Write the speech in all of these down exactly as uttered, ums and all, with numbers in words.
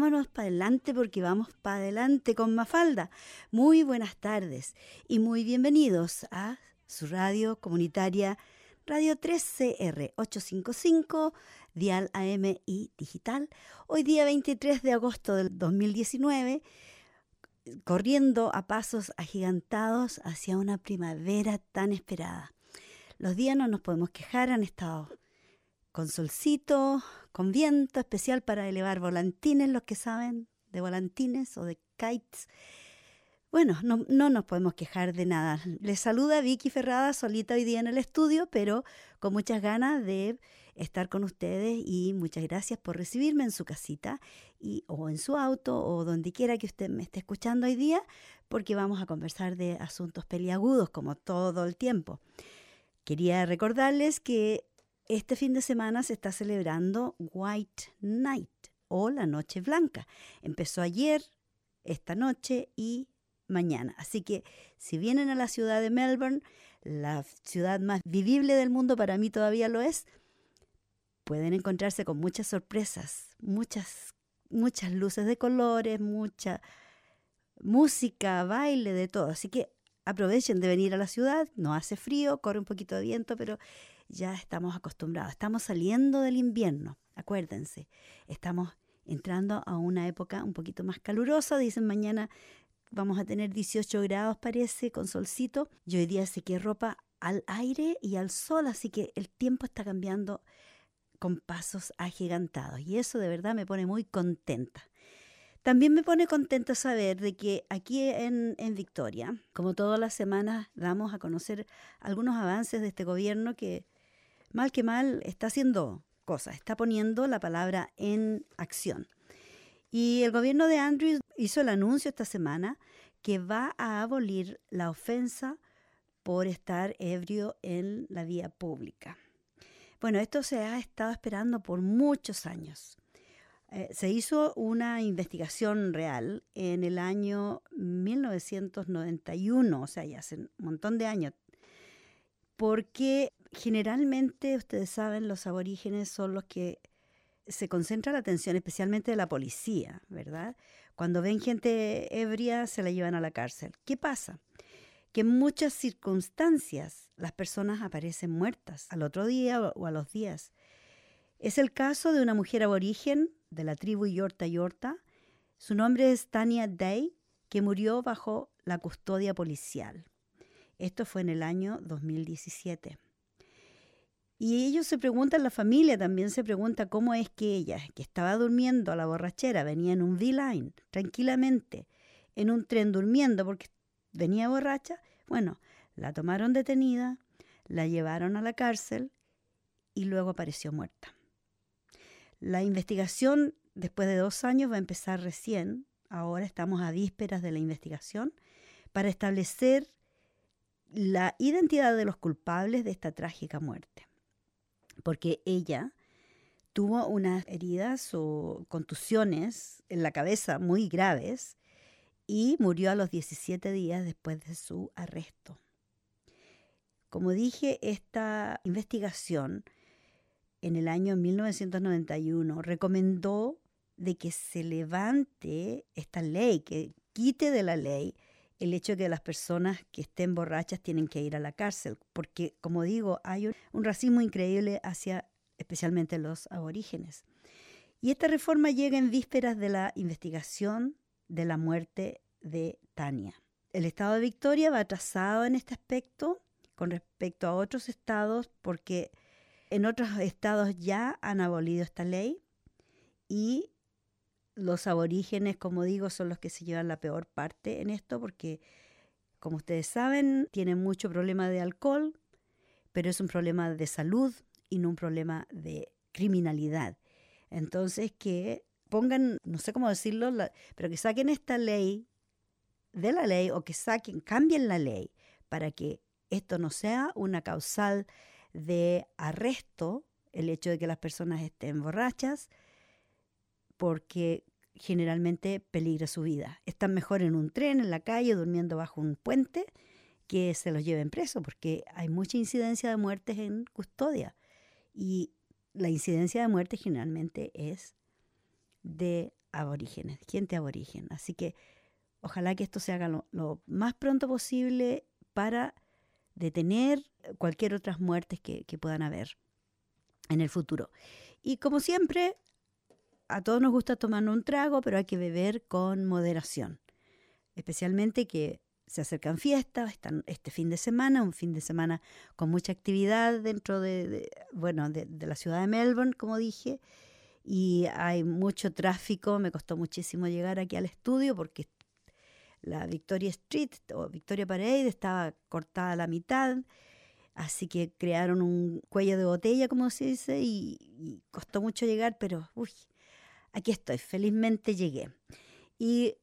vámonos para adelante porque vamos para adelante con Mafalda. Muy buenas tardes y muy bienvenidos a su radio comunitaria Radio trece C R ocho cinco cinco, dial A M y digital. Hoy día veintitrés de agosto del dos mil diecinueve, corriendo a pasos agigantados hacia una primavera tan esperada. Los días no nos podemos quejar, han estado con solcito, con viento especial para elevar volantines, los que saben de volantines o de kites. Bueno, no, no nos podemos quejar de nada. Les saluda Vicky Ferrada, solita hoy día en el estudio, pero con muchas ganas de estar con ustedes y muchas gracias por recibirme en su casita y, o en su auto o donde quiera que usted me esté escuchando hoy día, porque vamos a conversar de asuntos peliagudos como todo el tiempo. Quería recordarles que este fin de semana se está celebrando White Night o la Noche Blanca. Empezó ayer, esta noche y mañana. Así que si vienen a la ciudad de Melbourne, la ciudad más vivible del mundo, para mí todavía lo es, pueden encontrarse con muchas sorpresas, muchas, muchas luces de colores, mucha música, baile, de todo. Así que aprovechen de venir a la ciudad, no hace frío, corre un poquito de viento, pero ya estamos acostumbrados, estamos saliendo del invierno, acuérdense, estamos entrando a una época un poquito más calurosa, dicen mañana vamos a tener dieciocho grados parece, con solcito. Yo hoy día sequé ropa al aire y al sol, así que el tiempo está cambiando con pasos agigantados. Y eso de verdad me pone muy contenta. También me pone contenta saber de que aquí en, en Victoria, como todas las semanas, damos a conocer algunos avances de este gobierno que, mal que mal, está haciendo cosas, está poniendo la palabra en acción. Y el gobierno de Andrews hizo el anuncio esta semana que va a abolir la ofensa por estar ebrio en la vía pública. Bueno, esto se ha estado esperando por muchos años. Eh, se hizo una investigación real en el año mil novecientos noventa y uno, o sea, ya hace un montón de años, porque generalmente, ustedes saben, los aborígenes son los que se concentra la atención, especialmente de la policía, ¿verdad? Cuando ven gente ebria, se la llevan a la cárcel. ¿Qué pasa? Que en muchas circunstancias las personas aparecen muertas al otro día o a los días. Es el caso de una mujer aborigen de la tribu Yorta Yorta. Su nombre es Tanya Day, que murió bajo la custodia policial. Esto fue en el año dos mil diecisiete. Y ellos se preguntan, la familia también se pregunta cómo es que ella, que estaba durmiendo a la borrachera, venía en un V-Line, tranquilamente, en un tren durmiendo porque venía borracha. Bueno, la tomaron detenida, la llevaron a la cárcel y luego apareció muerta. La investigación, después de dos años, va a empezar recién. Ahora estamos a vísperas de la investigación para establecer la identidad de los culpables de esta trágica muerte, porque ella tuvo unas heridas o contusiones en la cabeza muy graves y murió a los diecisiete días después de su arresto. Como dije, esta investigación en el año mil novecientos noventa y uno recomendó de que se levante esta ley, que quite de la ley el hecho de que las personas que estén borrachas tienen que ir a la cárcel, porque, como digo, hay un, un racismo increíble hacia especialmente los aborígenes. Y esta reforma llega en vísperas de la investigación de la muerte de Tania. El estado de Victoria va atrasado en este aspecto con respecto a otros estados, porque en otros estados ya han abolido esta ley y los aborígenes, como digo, son los que se llevan la peor parte en esto porque, como ustedes saben, tienen mucho problema de alcohol, pero es un problema de salud y no un problema de criminalidad. Entonces, que pongan, no sé cómo decirlo, la, pero que saquen esta ley de la ley o que saquen, cambien la ley para que esto no sea una causal de arresto, el hecho de que las personas estén borrachas, porque generalmente peligra su vida. Están mejor en un tren, en la calle, durmiendo bajo un puente, que se los lleven preso, porque hay mucha incidencia de muertes en custodia. Y la incidencia de muertes generalmente es de aborígenes, gente aborigen. Así que ojalá que esto se haga lo, lo más pronto posible para detener cualquier otras muertes que, que puedan haber en el futuro. Y como siempre, a todos nos gusta tomar un trago, pero hay que beber con moderación. Especialmente que se acercan fiestas, están este fin de semana, un fin de semana con mucha actividad dentro de, de bueno, de, de la ciudad de Melbourne, como dije, y hay mucho tráfico. Me costó muchísimo llegar aquí al estudio porque la Victoria Street o Victoria Parade estaba cortada a la mitad, así que crearon un cuello de botella, como se dice, y, y costó mucho llegar, pero uy, aquí estoy, felizmente llegué. Y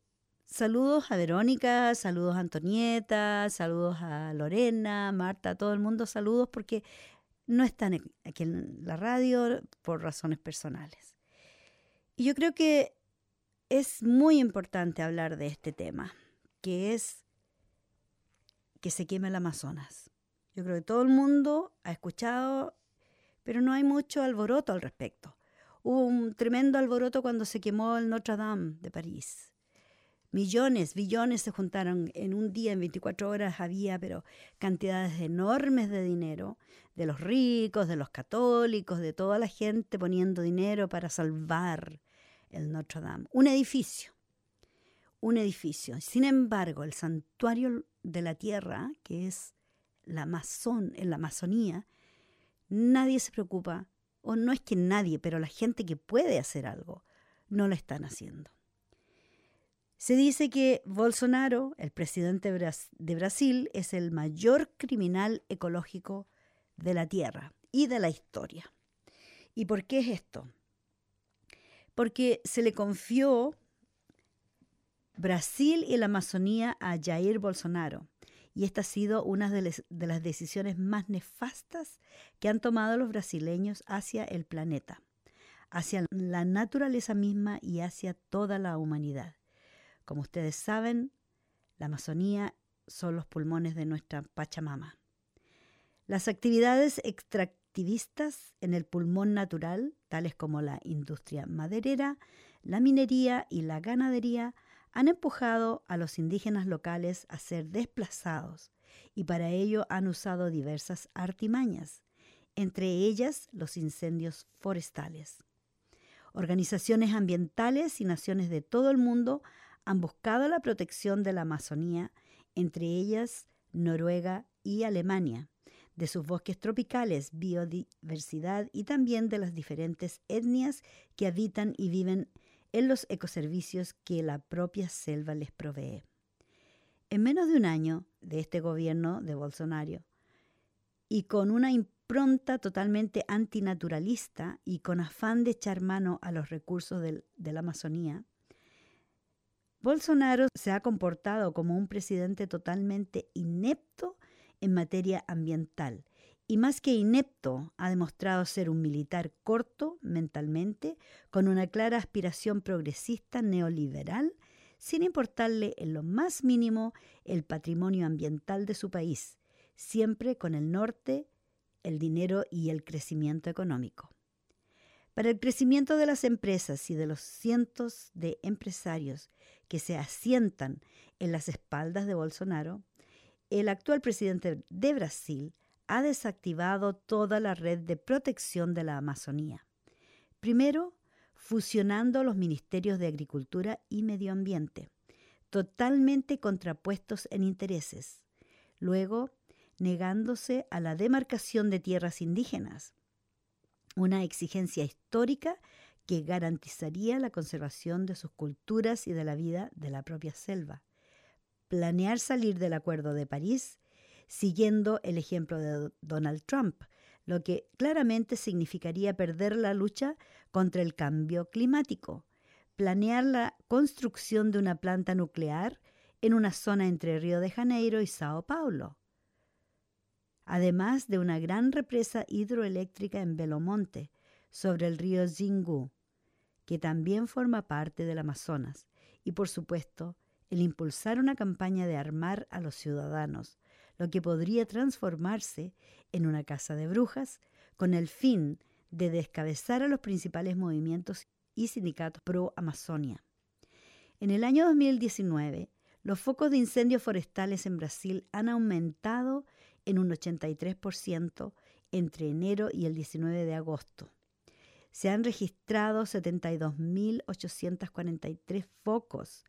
saludos a Verónica, saludos a Antonieta, saludos a Lorena, Marta, a todo el mundo saludos, porque no están aquí en la radio por razones personales. Y yo creo que es muy importante hablar de este tema, que es que se quema el Amazonas. Yo creo que todo el mundo ha escuchado, pero no hay mucho alboroto al respecto. Hubo un tremendo alboroto cuando se quemó el Notre Dame de París. Millones, billones se juntaron en un día, en veinticuatro horas había, pero cantidades enormes de dinero, de los ricos, de los católicos, de toda la gente poniendo dinero para salvar el Notre Dame. Un edificio, un edificio. Sin embargo, el santuario de la tierra, que es la Amazon, en la Amazonía, nadie se preocupa, o no es que nadie, pero la gente que puede hacer algo, no lo están haciendo. Se dice que Bolsonaro, el presidente de Brasil, es el mayor criminal ecológico de la Tierra y de la historia. ¿Y por qué es esto? Porque se le confió Brasil y la Amazonía a Jair Bolsonaro. Y esta ha sido una de, les, de las decisiones más nefastas que han tomado los brasileños hacia el planeta, hacia la naturaleza misma y hacia toda la humanidad. Como ustedes saben, la Amazonía son los pulmones de nuestra Pachamama. Las actividades extractivistas en el pulmón natural, tales como la industria maderera, la minería y la ganadería, han empujado a los indígenas locales a ser desplazados y para ello han usado diversas artimañas, entre ellas los incendios forestales. Organizaciones ambientales y naciones de todo el mundo han buscado la protección de la Amazonía, entre ellas Noruega y Alemania, de sus bosques tropicales, biodiversidad y también de las diferentes etnias que habitan y viven en los ecoservicios que la propia selva les provee. En menos de un año de este gobierno de Bolsonaro, y con una impronta totalmente antinaturalista y con afán de echar mano a los recursos del, de la Amazonía, Bolsonaro se ha comportado como un presidente totalmente inepto en materia ambiental y más que inepto ha demostrado ser un militar corto mentalmente con una clara aspiración progresista neoliberal sin importarle en lo más mínimo el patrimonio ambiental de su país, siempre con el norte, el dinero y el crecimiento económico. Para el crecimiento de las empresas y de los cientos de empresarios que se asientan en las espaldas de Bolsonaro, el actual presidente de Brasil ha desactivado toda la red de protección de la Amazonía. Primero, fusionando los ministerios de Agricultura y Medio Ambiente, totalmente contrapuestos en intereses. Luego, negándose a la demarcación de tierras indígenas, una exigencia histórica que garantizaría la conservación de sus culturas y de la vida de la propia selva. Planear salir del Acuerdo de París siguiendo el ejemplo de Donald Trump, lo que claramente significaría perder la lucha contra el cambio climático. Planear la construcción de una planta nuclear en una zona entre Río de Janeiro y São Paulo, además de una gran represa hidroeléctrica en Belo Monte, sobre el río Xingu, que también forma parte del Amazonas, y por supuesto, el impulsar una campaña de armar a los ciudadanos, lo que podría transformarse en una casa de brujas, con el fin de descabezar a los principales movimientos y sindicatos pro Amazonia. En el año dos mil diecinueve, los focos de incendios forestales en Brasil han aumentado en un ochenta y tres por ciento entre enero y el diecinueve de agosto. Se han registrado setenta y dos mil ochocientos cuarenta y tres focos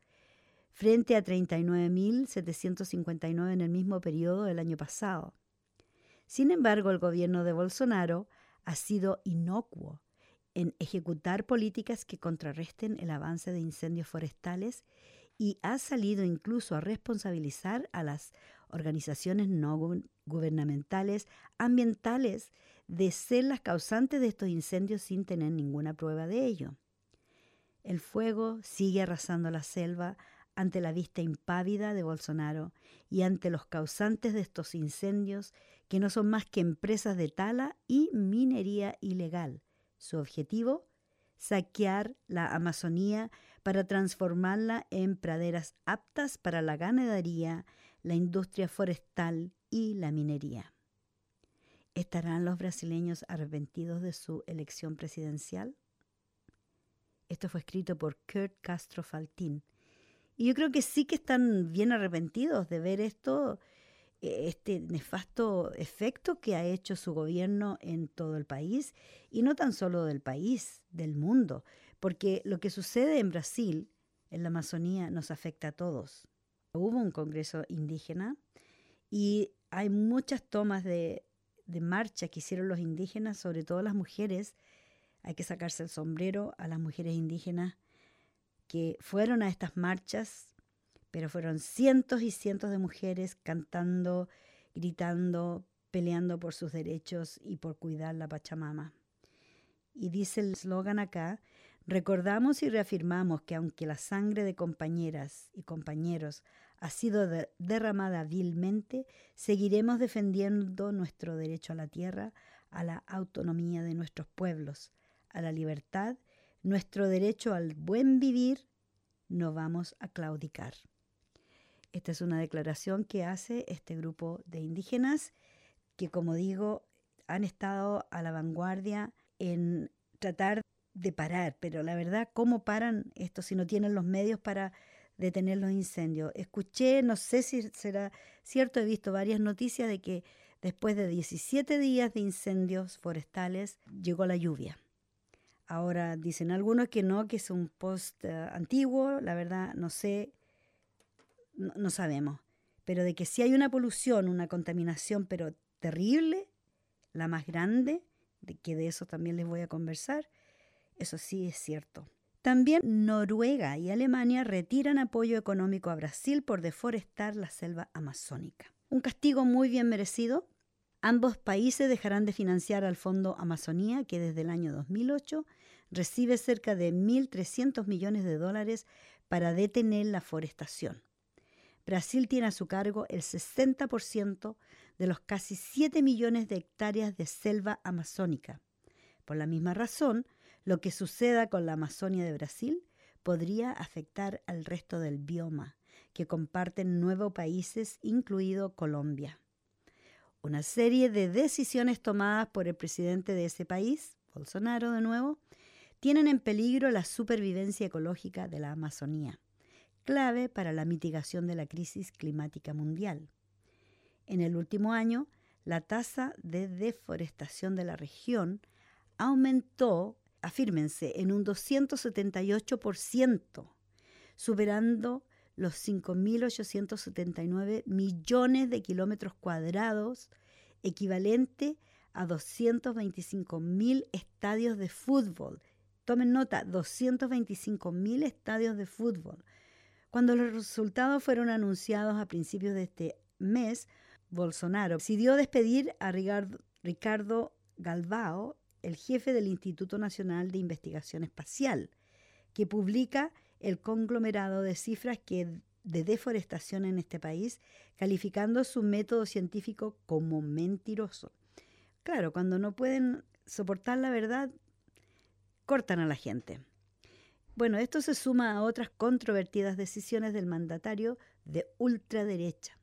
frente a treinta y nueve mil setecientos cincuenta y nueve en el mismo periodo del año pasado. Sin embargo, el gobierno de Bolsonaro ha sido inocuo en ejecutar políticas que contrarresten el avance de incendios forestales y ha salido incluso a responsabilizar a las organizaciones no gubernamentales ambientales de ser las causantes de estos incendios sin tener ninguna prueba de ello. El fuego sigue arrasando la selva ante la vista impávida de Bolsonaro y ante los causantes de estos incendios, que no son más que empresas de tala y minería ilegal. Su objetivo, saquear la Amazonía para transformarla en praderas aptas para la ganadería, la industria forestal y la minería. ¿Estarán los brasileños arrepentidos de su elección presidencial? Esto fue escrito por Kurt Castro Faltín. Y yo creo que sí que están bien arrepentidos de ver esto, este nefasto efecto que ha hecho su gobierno en todo el país, y no tan solo del país, del mundo, porque lo que sucede en Brasil, en la Amazonía, nos afecta a todos. Hubo un congreso indígena y hay muchas tomas de, de marcha que hicieron los indígenas, sobre todo las mujeres. Hay que sacarse el sombrero a las mujeres indígenas que fueron a estas marchas, pero fueron cientos y cientos de mujeres cantando, gritando, peleando por sus derechos y por cuidar la Pachamama. Y dice el eslogan acá: recordamos y reafirmamos que aunque la sangre de compañeras y compañeros ha sido de- derramada vilmente, seguiremos defendiendo nuestro derecho a la tierra, a la autonomía de nuestros pueblos, a la libertad, nuestro derecho al buen vivir. No vamos a claudicar. Esta es una declaración que hace este grupo de indígenas que, como digo, han estado a la vanguardia en tratar de parar. Pero la verdad, ¿cómo paran esto si no tienen los medios para detener los incendios? Escuché, no sé si será cierto, he visto varias noticias de que después de diecisiete días de incendios forestales llegó la lluvia. Ahora dicen algunos que no, que es un post uh, antiguo, la verdad no sé, no, no sabemos. Pero de que sí hay una polución, una contaminación, pero terrible, la más grande, de que de eso también les voy a conversar, eso sí es cierto. También Noruega y Alemania retiran apoyo económico a Brasil por deforestar la selva amazónica. Un castigo muy bien merecido. Ambos países dejarán de financiar al Fondo Amazonía, que desde el año dos mil ocho recibe cerca de mil trescientos millones de dólares para detener la forestación. Brasil tiene a su cargo el sesenta por ciento de los casi siete millones de hectáreas de selva amazónica. Por la misma razón, lo que suceda con la Amazonia de Brasil podría afectar al resto del bioma, que comparten nueve países, incluido Colombia. Una serie de decisiones tomadas por el presidente de ese país, Bolsonaro de nuevo, tienen en peligro la supervivencia ecológica de la Amazonía, clave para la mitigación de la crisis climática mundial. En el último año, la tasa de deforestación de la región aumentó, afírmense, en un doscientos setenta y ocho por ciento, superando los cinco mil ochocientos setenta y nueve millones de kilómetros cuadrados, equivalente a doscientos veinticinco mil estadios de fútbol. Tomen nota, doscientos veinticinco mil estadios de fútbol. Cuando los resultados fueron anunciados a principios de este mes, Bolsonaro decidió despedir a Ricardo Galvao, el jefe del Instituto Nacional de Investigación Espacial, que publica el conglomerado de cifras que de deforestación en este país, calificando su método científico como mentiroso. Claro, cuando no pueden soportar la verdad, cortan a la gente. Bueno, esto se suma a otras controvertidas decisiones del mandatario de ultraderecha.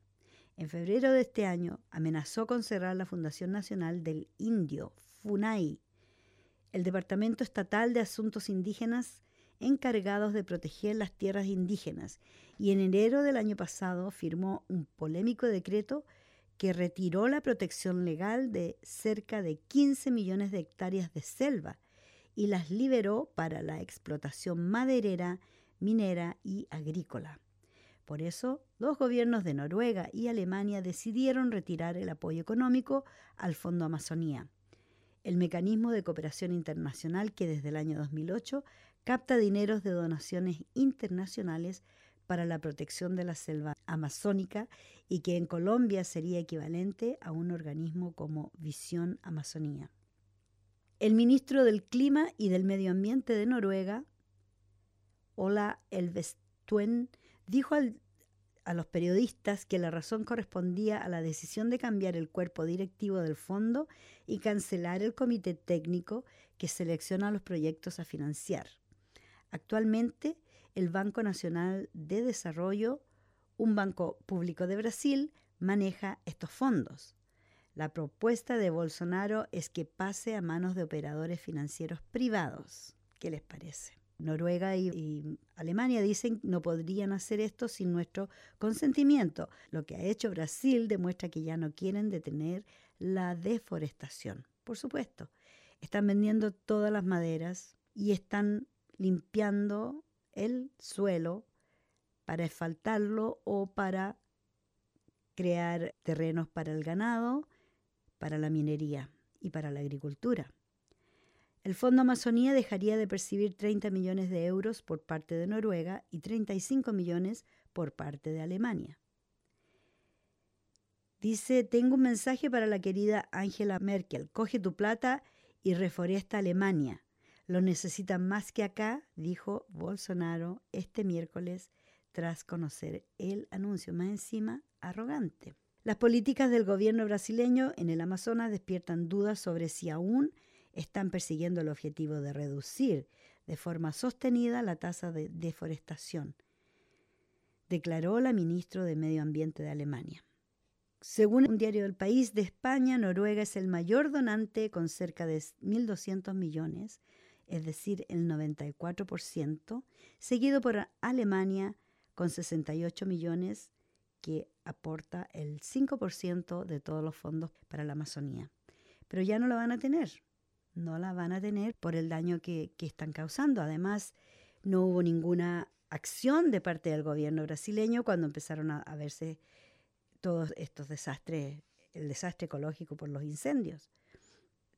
En febrero de este año amenazó con cerrar la Fundación Nacional del Indio, FUNAI, el Departamento Estatal de Asuntos Indígenas encargados de proteger las tierras indígenas, y en enero del año pasado firmó un polémico decreto que retiró la protección legal de cerca de quince millones de hectáreas de selva y las liberó para la explotación maderera, minera y agrícola. Por eso, los gobiernos de Noruega y Alemania decidieron retirar el apoyo económico al Fondo Amazonía, el mecanismo de cooperación internacional que desde el año dos mil ocho capta dineros de donaciones internacionales para la protección de la selva amazónica y que en Colombia sería equivalente a un organismo como Visión Amazonía. El ministro del Clima y del Medio Ambiente de Noruega, Ola Elvestuen, dijo al, a los periodistas que la razón correspondía a la decisión de cambiar el cuerpo directivo del fondo y cancelar el comité técnico que selecciona los proyectos a financiar. Actualmente, el Banco Nacional de Desarrollo, un banco público de Brasil, maneja estos fondos. La propuesta de Bolsonaro es que pase a manos de operadores financieros privados. ¿Qué les parece? Noruega y, y Alemania dicen no podrían hacer esto sin nuestro consentimiento. Lo que ha hecho Brasil demuestra que ya no quieren detener la deforestación. Por supuesto, están vendiendo todas las maderas y están limpiando el suelo para asfaltarlo o para crear terrenos para el ganado, para la minería y para la agricultura. El Fondo Amazonía dejaría de percibir treinta millones de euros por parte de Noruega y treinta y cinco millones por parte de Alemania. Dice, tengo un mensaje para la querida Angela Merkel. Coge tu plata y reforesta Alemania. Lo necesitan más que acá, dijo Bolsonaro este miércoles tras conocer el anuncio, más encima arrogante. Las políticas del gobierno brasileño en el Amazonas despiertan dudas sobre si aún están persiguiendo el objetivo de reducir de forma sostenida la tasa de deforestación, declaró la ministra de Medio Ambiente de Alemania. Según un diario del País de España, Noruega es el mayor donante con cerca de mil doscientos millones, es decir, el noventa y cuatro por ciento, seguido por Alemania con sesenta y ocho millones, que aporta el cinco por ciento de todos los fondos para la Amazonía. Pero ya no la van a tener. No la van a tener por el daño que, que están causando. Además, no hubo ninguna acción de parte del gobierno brasileño cuando empezaron a, a verse todos estos desastres, el desastre ecológico por los incendios.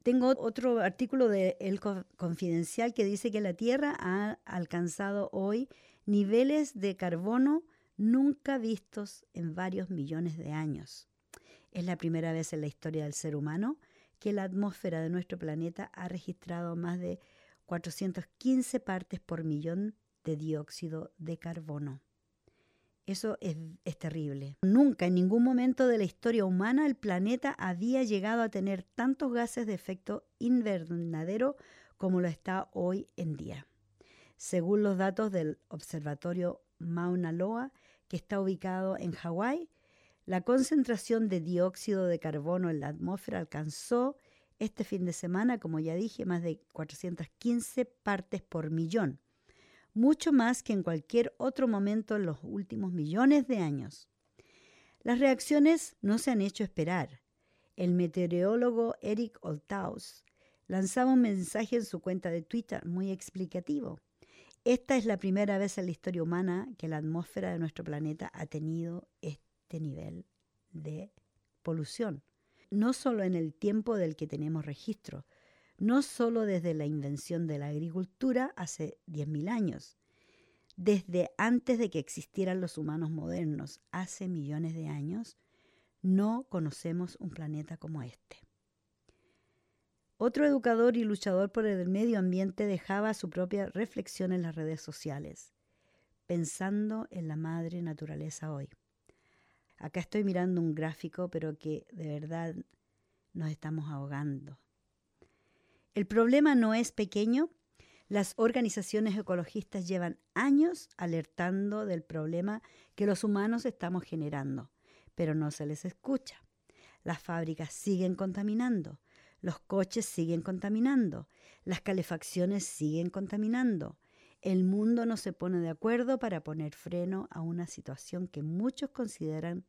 Tengo otro artículo de El Confidencial que dice que la Tierra ha alcanzado hoy niveles de carbono nunca vistos en varios millones de años. Es la primera vez en la historia del ser humano que la atmósfera de nuestro planeta ha registrado más de cuatrocientas quince partes por millón de dióxido de carbono. Eso es, es terrible. Nunca, en ningún momento de la historia humana, el planeta había llegado a tener tantos gases de efecto invernadero como lo está hoy en día. Según los datos del Observatorio Mauna Loa, que está ubicado en Hawái, la concentración de dióxido de carbono en la atmósfera alcanzó este fin de semana, como ya dije, más de cuatrocientas quince partes por millón, mucho más que en cualquier otro momento en los últimos millones de años. Las reacciones no se han hecho esperar. El meteorólogo Eric Oltaus lanzaba un mensaje en su cuenta de Twitter muy explicativo. Esta es la primera vez en la historia humana que la atmósfera de nuestro planeta ha tenido este Este nivel de polución, no solo en el tiempo del que tenemos registro, no solo desde la invención de la agricultura hace diez mil años, desde antes de que existieran los humanos modernos, hace millones de años, no conocemos un planeta como este. Otro educador y luchador por el medio ambiente dejaba su propia reflexión en las redes sociales, pensando en la madre naturaleza hoy. Acá estoy mirando un gráfico, pero que de verdad nos estamos ahogando. El problema no es pequeño. Las organizaciones ecologistas llevan años alertando del problema que los humanos estamos generando, pero no se les escucha. Las fábricas siguen contaminando. Los coches siguen contaminando, las calefacciones siguen contaminando. El mundo no se pone de acuerdo para poner freno a una situación que muchos consideran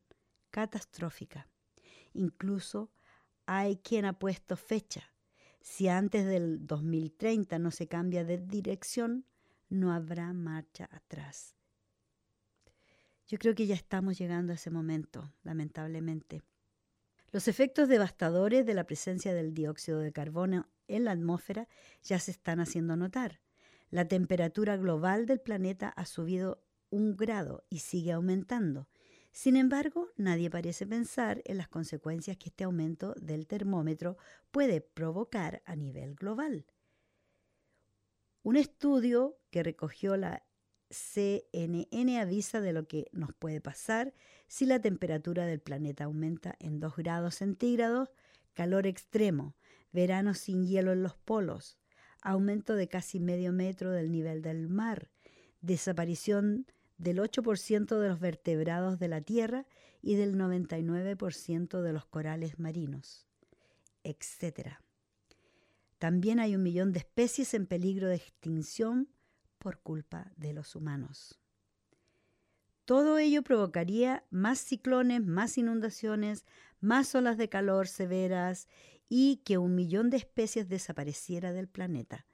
catastrófica. Incluso hay quien ha puesto fecha. Si antes del dos mil treinta no se cambia de dirección, no habrá marcha atrás. Yo creo que ya estamos llegando a ese momento, lamentablemente. Los efectos devastadores de la presencia del dióxido de carbono en la atmósfera ya se están haciendo notar. La temperatura global del planeta ha subido un grado y sigue aumentando. Sin embargo, nadie parece pensar en las consecuencias que este aumento del termómetro puede provocar a nivel global. Un estudio que recogió la C N N avisa de lo que nos puede pasar si la temperatura del planeta aumenta en dos grados centígrados, calor extremo, verano sin hielo en los polos, aumento de casi medio metro del nivel del mar, desaparición del ocho por ciento de los vertebrados de la Tierra y del noventa y nueve por ciento de los corales marinos, etcétera. También hay un millón de especies en peligro de extinción por culpa de los humanos. Todo ello provocaría más ciclones, más inundaciones, más olas de calor severas y que un millón de especies desapareciera del planeta.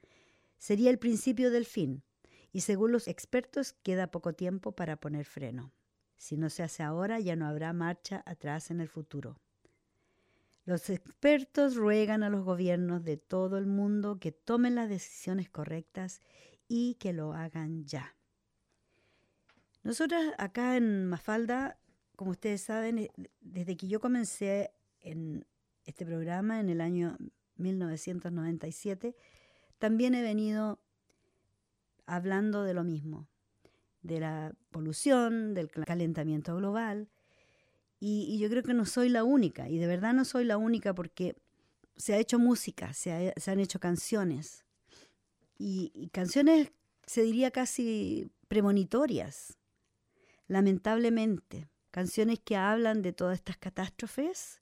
Sería el principio del fin y, según los expertos, queda poco tiempo para poner freno. Si no se hace ahora, ya no habrá marcha atrás en el futuro. Los expertos ruegan a los gobiernos de todo el mundo que tomen las decisiones correctas y que lo hagan ya. Nosotras acá en Mafalda, como ustedes saben, desde que yo comencé en este programa en el año mil novecientos noventa y siete, también he venido hablando de lo mismo, de la polución, del calentamiento global, y, y yo creo que no soy la única, y de verdad no soy la única porque se ha hecho música, se, ha, se han hecho canciones, y, y canciones se diría casi premonitorias, lamentablemente, canciones que hablan de todas estas catástrofes,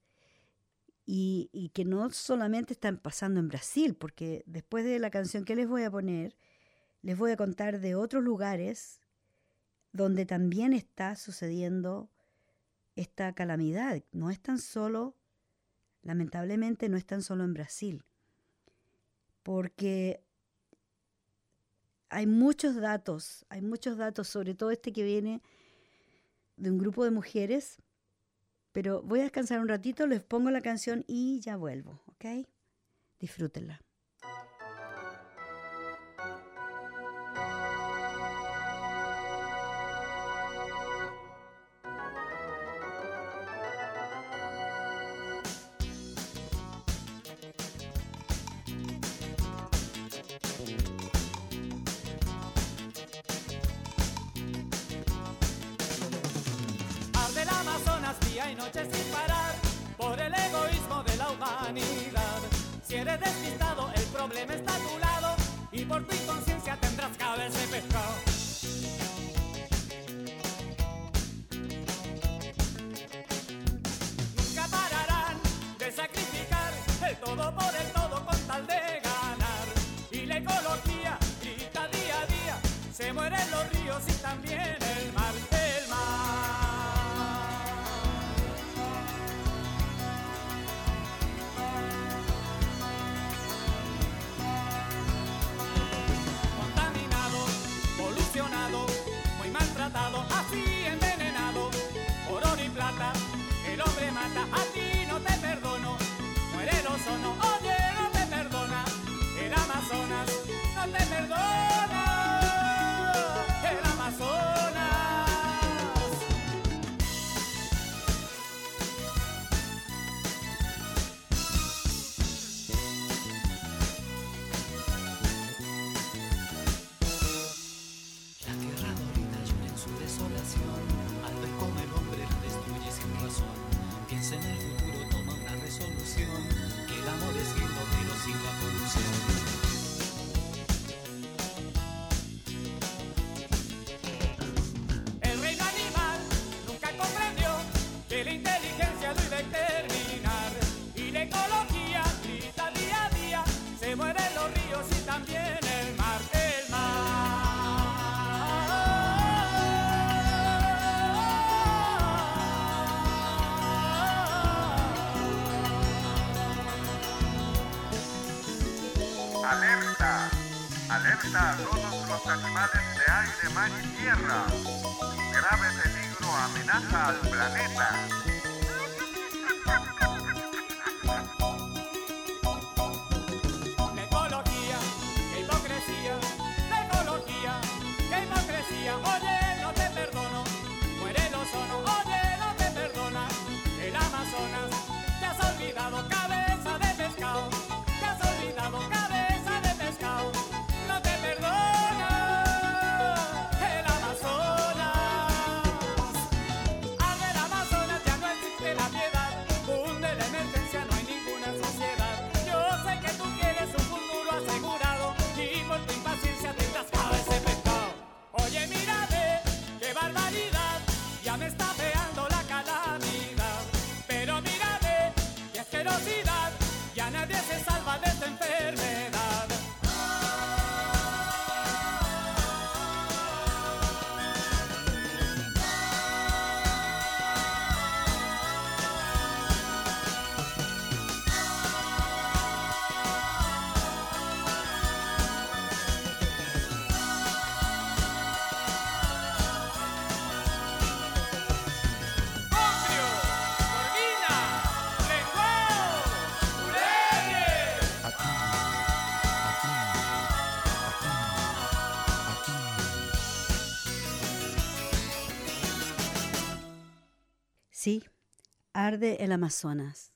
Y, y que no solamente están pasando en Brasil, porque después de la canción que les voy a poner, les voy a contar de otros lugares donde también está sucediendo esta calamidad. No es tan solo, lamentablemente, no es tan solo en Brasil, porque hay muchos datos, hay muchos datos, sobre todo este que viene de un grupo de mujeres. Pero voy a descansar un ratito, les pongo la canción y ya vuelvo, ¿ok? Disfrútenla. Noche sin parar, por el egoísmo de la humanidad. Si eres despistado, el problema está a tu lado y por tu inconsciencia tendrás cabeza de pescado. Nunca pararán de sacrificar el todo por el todo con tal de ganar. Y la ecología grita día a día, se mueren los ríos y también el mar. El mar. se mueven los ríos y también el mar, el mar. Alerta, alerta a todos los animales de aire, mar y tierra. Grave peligro amenaza al planeta. Oye, no te perdono, muere el ozono. Oye, no te perdona, el Amazonas. Te has olvidado, cabeza de pescado. Te has olvidado, cabeza de pescado. No te perdona, el Amazonas. Arde el Amazonas, ya no existe la piedad. Hunde la emergencia, no hay ninguna sociedad. Yo sé que tú quieres un futuro asegurado y por tu impaciencia te has cascado ese pescado. Oye, mírate, qué barbaridad, ya me está pegando la calamidad. Pero mírate, qué asquerosidad, ya nadie se salva de esta enfermedad. Sí, arde el Amazonas.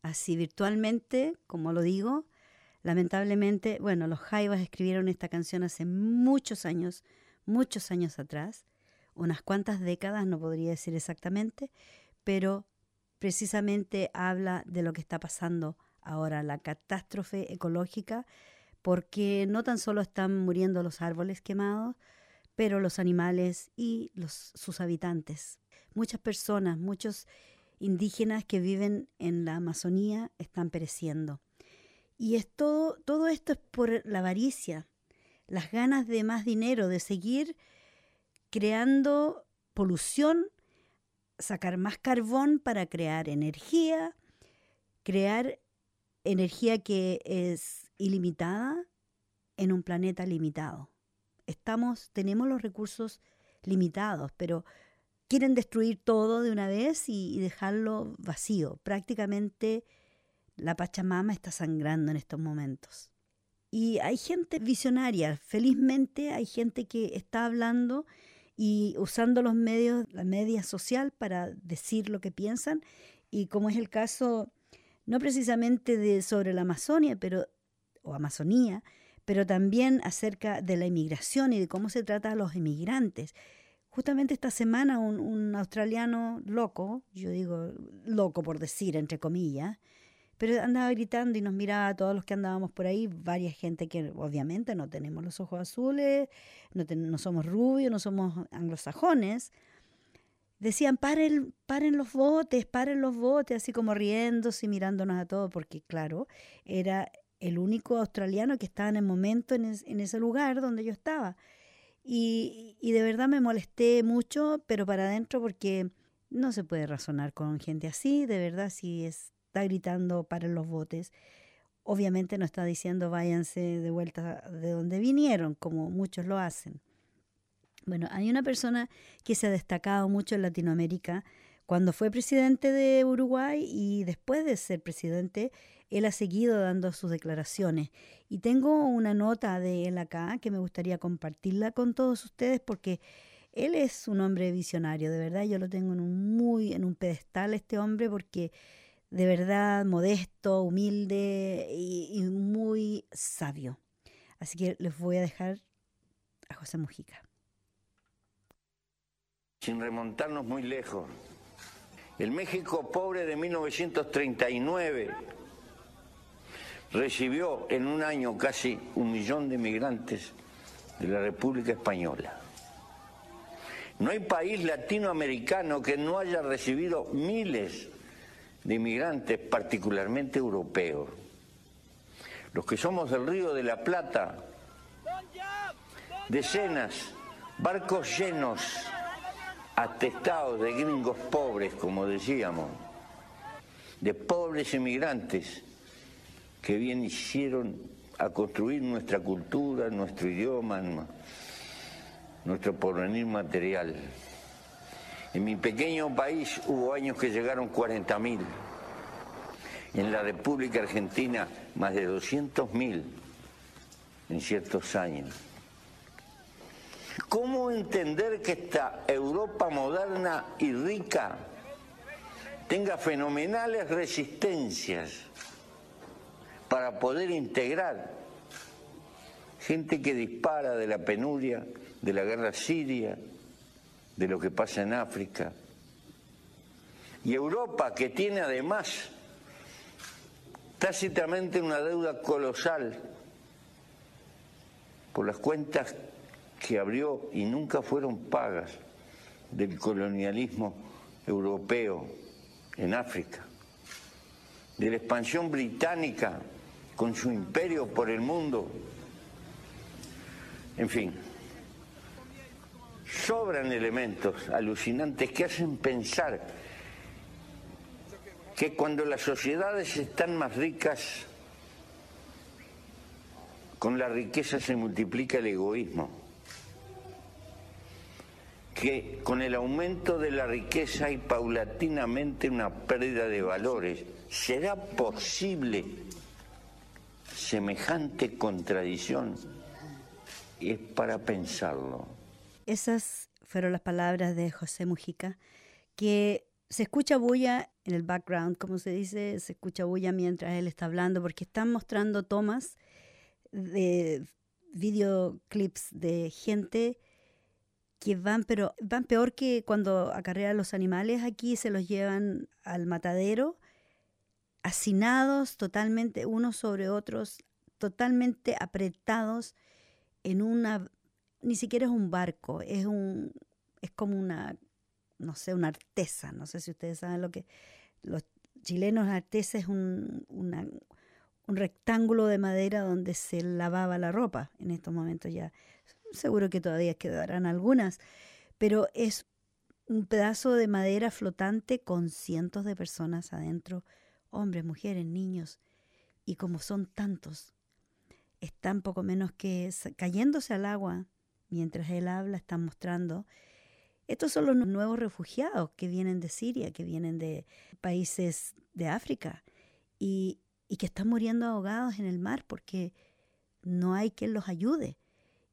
Así virtualmente, como lo digo, lamentablemente, bueno, los Jaivas escribieron esta canción hace muchos años, muchos años atrás, unas cuantas décadas, no podría decir exactamente, pero precisamente habla de lo que está pasando ahora, la catástrofe ecológica, porque no tan solo están muriendo los árboles quemados, pero los animales y los, sus habitantes. Muchas personas, muchos indígenas que viven en la Amazonía están pereciendo. Y es todo, todo esto es por la avaricia, las ganas de más dinero, de seguir creando polución, sacar más carbón para crear energía, crear energía que es ilimitada en un planeta limitado. Estamos, tenemos los recursos limitados, pero quieren destruir todo de una vez y, y dejarlo vacío. Prácticamente la Pachamama está sangrando en estos momentos. Y hay gente visionaria, felizmente hay gente que está hablando y usando los medios, la media social para decir lo que piensan. Y como es el caso, no precisamente de sobre la Amazonia, pero, o Amazonía, pero también acerca de la inmigración y de cómo se trata a los inmigrantes. Justamente esta semana un, un australiano loco, yo digo loco por decir, entre comillas, pero andaba gritando y nos miraba a todos los que andábamos por ahí, varias gente que obviamente no tenemos los ojos azules, no, ten, no somos rubios, no somos anglosajones. Decían, paren, paren los botes, paren los botes, así como riéndose y mirándonos a todos, porque claro, era el único australiano que estaba en el momento en, es, en ese lugar donde yo estaba. Y, y de verdad me molesté mucho, pero para adentro, porque no se puede razonar con gente así. De verdad, si está gritando para los botes, obviamente no está diciendo váyanse de vuelta de donde vinieron, como muchos lo hacen. Bueno, hay una persona que se ha destacado mucho en Latinoamérica. Cuando fue presidente de Uruguay y después de ser presidente, él ha seguido dando sus declaraciones. Y tengo una nota de él acá que me gustaría compartirla con todos ustedes porque él es un hombre visionario, de verdad. Yo lo tengo en un, muy, en un pedestal este hombre porque de verdad modesto, humilde y, y muy sabio. Así que les voy a dejar a José Mujica. Sin remontarnos muy lejos. El México pobre de mil novecientos treinta y nueve recibió en un año casi un millón de migrantes de la República Española. No hay país latinoamericano que no haya recibido miles de migrantes, particularmente europeos. los que somos del Río de la Plata, decenas, barcos llenos, atestados de gringos pobres, como decíamos, de pobres inmigrantes que bien hicieron a construir nuestra cultura, nuestro idioma, nuestro porvenir material. En mi pequeño país hubo años que llegaron cuarenta mil. En la República Argentina, más de doscientos mil en ciertos años. ¿Cómo entender que esta Europa moderna y rica tenga fenomenales resistencias para poder integrar gente que dispara de la penuria, de la guerra siria, de lo que pasa en África? Y Europa, que tiene además tácitamente una deuda colosal por las cuentas que abrió y nunca fueron pagas del colonialismo europeo en África, de la expansión británica con su imperio por el mundo. En fin, sobran elementos alucinantes que hacen pensar que cuando las sociedades están más ricas, con la riqueza se multiplica el egoísmo, que con el aumento de la riqueza hay paulatinamente una pérdida de valores. ¿Será posible semejante contradicción? Es para pensarlo. Esas fueron las palabras de José Mujica, que se escucha bulla en el background, como se dice, se escucha bulla mientras él está hablando, porque están mostrando tomas de videoclips de gente que van, pero van peor que cuando acarrean los animales. Aquí se los llevan al matadero, hacinados totalmente unos sobre otros, totalmente apretados en una, ni siquiera es un barco, es un, es como una, no sé, una artesa, no sé si ustedes saben lo que... Los chilenos, la artesa es un, una, un rectángulo de madera donde se lavaba la ropa. En estos momentos ya, seguro que todavía quedarán algunas, pero es un pedazo de madera flotante con cientos de personas adentro, hombres, mujeres, niños, y como son tantos, están poco menos que cayéndose al agua. Mientras él habla, están mostrando... Estos son los nuevos refugiados que vienen de Siria, que vienen de países de África y, y que están muriendo ahogados en el mar porque no hay quien los ayude.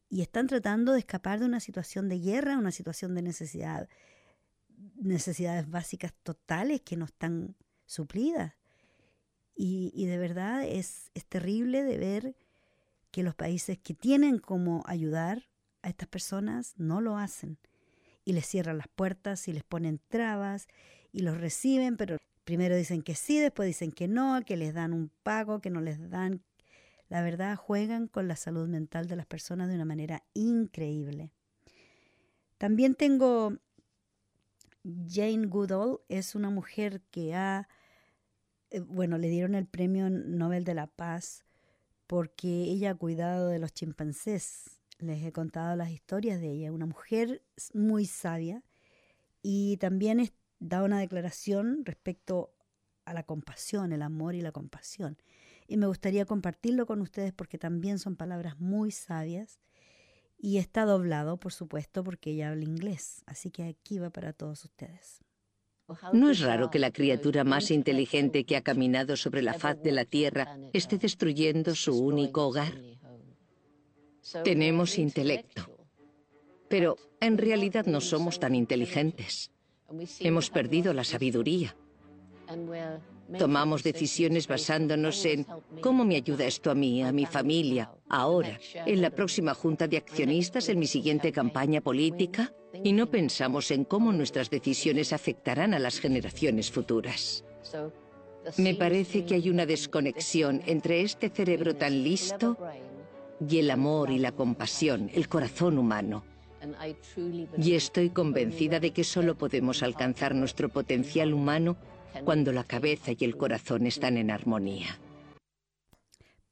Y están tratando de escapar de una situación de guerra, una situación de necesidad, necesidades básicas totales que no están suplidas. Y, y de verdad es, es terrible de ver que los países que tienen cómo ayudar a estas personas no lo hacen. Y les cierran las puertas y les ponen trabas y los reciben, pero primero dicen que sí, después dicen que no, que les dan un pago, que no les dan. La verdad, juegan con la salud mental de las personas de una manera increíble. También tengo Jane Goodall, es una mujer que ha, bueno, le dieron el Premio Nobel de la Paz porque ella ha cuidado de los chimpancés. Les he contado las historias de ella, una mujer muy sabia, y también da una declaración respecto a la compasión, el amor y la compasión. Y me gustaría compartirlo con ustedes porque también son palabras muy sabias y está doblado, por supuesto, porque ella habla inglés. Así que aquí va para todos ustedes. No es raro que la criatura más inteligente que ha caminado sobre la faz de la Tierra esté destruyendo su único hogar. Tenemos intelecto, pero en realidad no somos tan inteligentes. Hemos perdido la sabiduría. Tomamos decisiones basándonos en cómo me ayuda esto a mí, a mi familia, ahora, en la próxima junta de accionistas, en mi siguiente campaña política, y no pensamos en cómo nuestras decisiones afectarán a las generaciones futuras. Me parece que hay una desconexión entre este cerebro tan listo y el amor y la compasión, el corazón humano. Y estoy convencida de que solo podemos alcanzar nuestro potencial humano cuando la cabeza y el corazón están en armonía.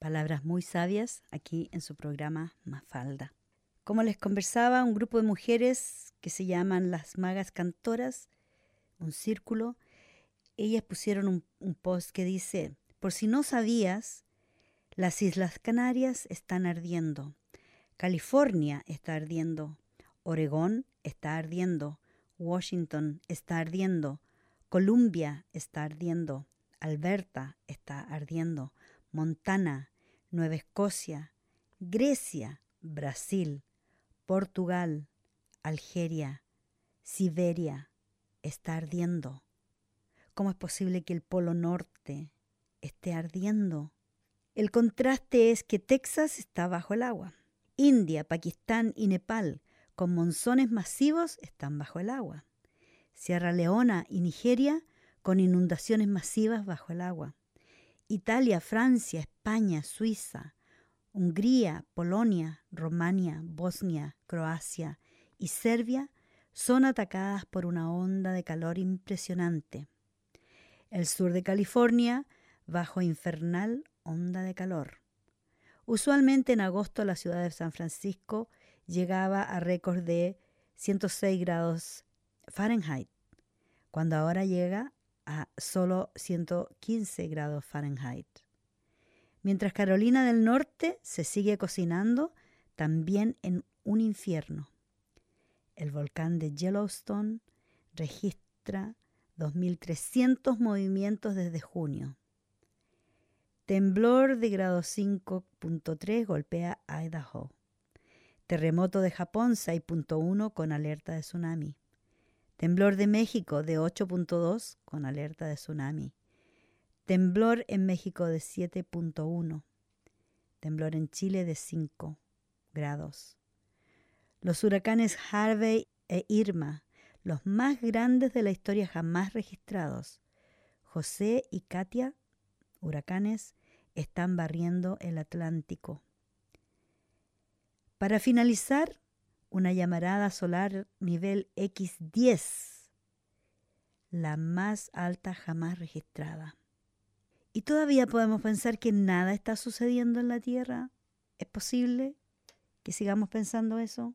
Palabras muy sabias aquí en su programa Mafalda. Como les conversaba, un grupo de mujeres que se llaman las magas cantoras, un círculo, ellas pusieron un, un post que dice: por si no sabías, las Islas Canarias están ardiendo, California está ardiendo, Oregón está ardiendo, Washington está ardiendo, Colombia está ardiendo, Alberta está ardiendo, Montana, Nueva Escocia, Grecia, Brasil, Portugal, Algeria, Siberia, está ardiendo. ¿Cómo es posible que el Polo Norte esté ardiendo? El contraste es que Texas está bajo el agua. India, Pakistán y Nepal, con monzones masivos, están bajo el agua. Sierra Leona y Nigeria, con inundaciones masivas bajo el agua. Italia, Francia, España, Suiza, Hungría, Polonia, Rumania, Bosnia, Croacia y Serbia son atacadas por una onda de calor impresionante. El sur de California, bajo infernal onda de calor. Usualmente en agosto la ciudad de San Francisco llegaba a récord de ciento seis grados Fahrenheit, cuando ahora llega a solo ciento quince grados Fahrenheit. Mientras Carolina del Norte se sigue cocinando, también en un infierno. El volcán de Yellowstone registra dos mil trescientos movimientos desde junio. Temblor de grado cinco punto tres golpea a Idaho. Terremoto de Japón seis punto uno con alerta de tsunami. Temblor de México de ocho punto dos con alerta de tsunami. Temblor en México de siete punto uno. Temblor en Chile de cinco grados. Los huracanes Harvey e Irma, los más grandes de la historia jamás registrados. José y Katia, huracanes, están barriendo el Atlántico. Para finalizar, una llamarada solar nivel equis diez, la más alta jamás registrada. ¿Y todavía podemos pensar que nada está sucediendo en la Tierra? ¿Es posible que sigamos pensando eso?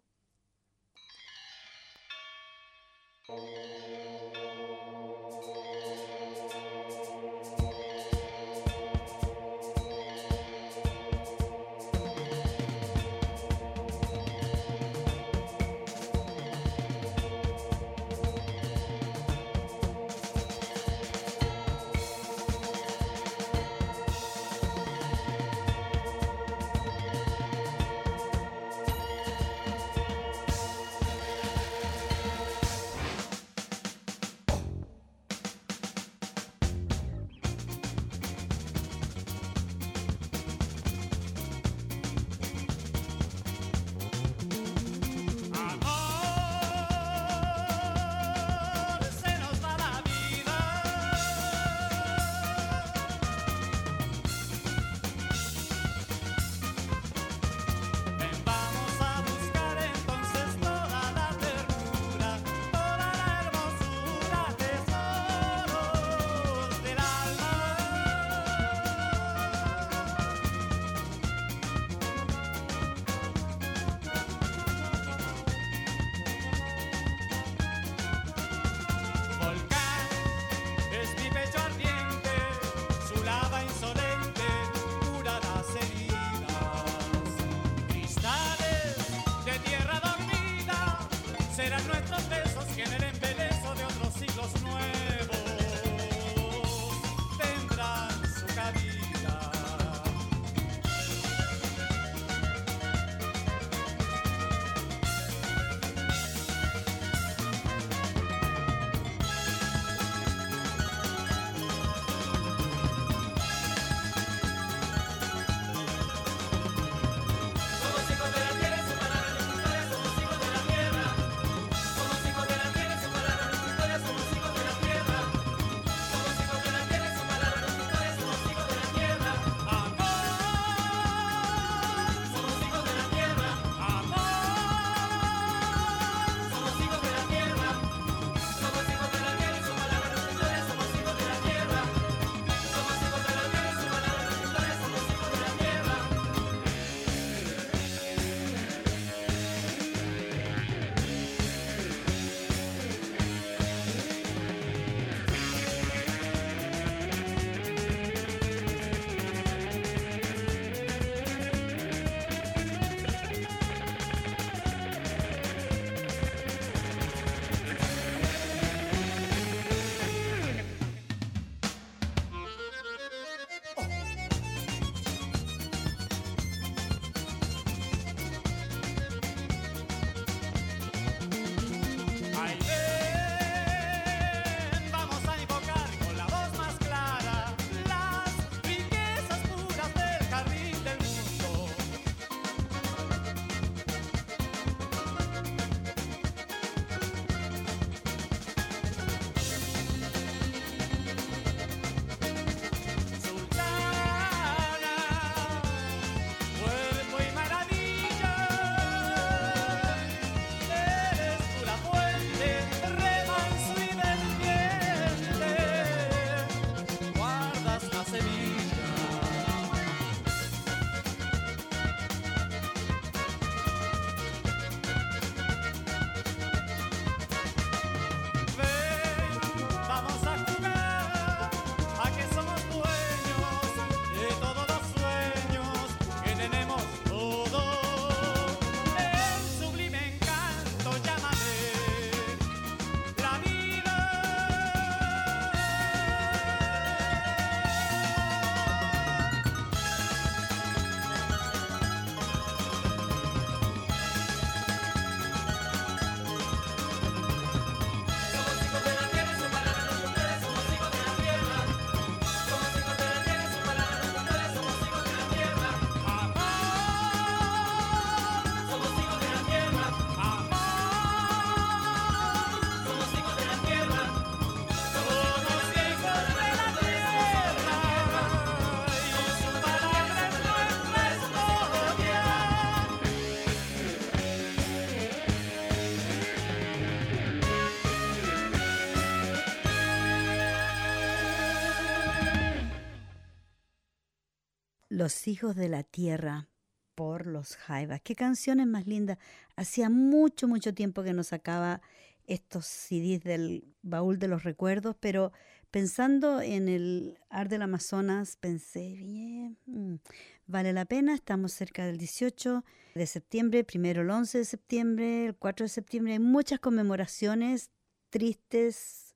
Los hijos de la tierra por los Jaivas. Qué canciones más lindas. Hacía mucho, mucho tiempo que no sacaba estos C Ds del baúl de los recuerdos, pero pensando en el Ar del Amazonas, pensé, bien, vale la pena. Estamos cerca del dieciocho de septiembre, primero el once de septiembre, el cuatro de septiembre. Hay muchas conmemoraciones tristes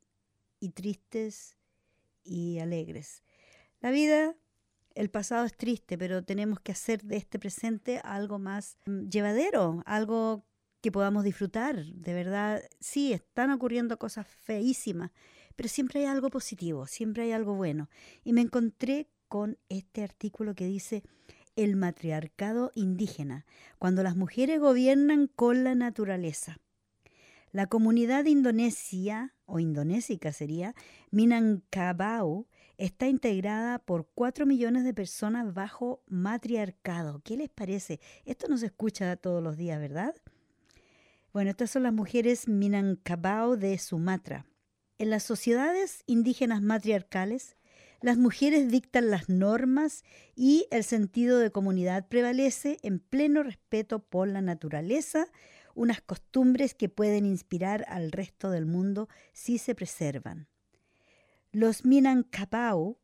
y tristes y alegres. La vida, el pasado es triste, pero tenemos que hacer de este presente algo más llevadero, algo que podamos disfrutar. De verdad, sí, están ocurriendo cosas feísimas, pero siempre hay algo positivo, siempre hay algo bueno. Y me encontré con este artículo que dice: el matriarcado indígena, cuando las mujeres gobiernan con la naturaleza. La comunidad indonesia, o indonésica sería, Minangkabau, está integrada por cuatro millones de personas bajo matriarcado. ¿Qué les parece? Esto no se escucha todos los días, ¿verdad? Bueno, estas son las mujeres Minangkabau de Sumatra. En las sociedades indígenas matriarcales, las mujeres dictan las normas y el sentido de comunidad prevalece en pleno respeto por la naturaleza, unas costumbres que pueden inspirar al resto del mundo si se preservan. Los Minangkabau,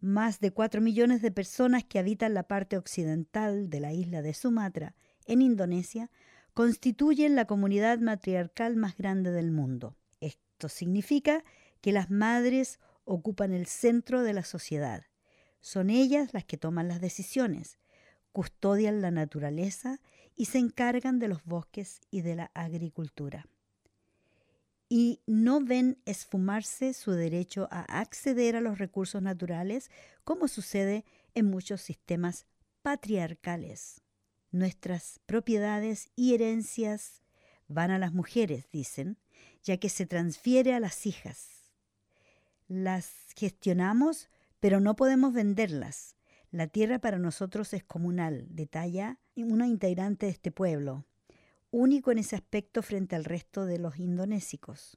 más de cuatro millones de personas que habitan la parte occidental de la isla de Sumatra, en Indonesia, constituyen la comunidad matriarcal más grande del mundo. Esto significa que las madres ocupan el centro de la sociedad. Son ellas las que toman las decisiones, custodian la naturaleza y se encargan de los bosques y de la agricultura. Y no ven esfumarse su derecho a acceder a los recursos naturales, como sucede en muchos sistemas patriarcales. Nuestras propiedades y herencias van a las mujeres, dicen, ya que se transfiere a las hijas. Las gestionamos, pero no podemos venderlas. La tierra para nosotros es comunal, detalla una integrante de este pueblo, único en ese aspecto frente al resto de los indonésicos.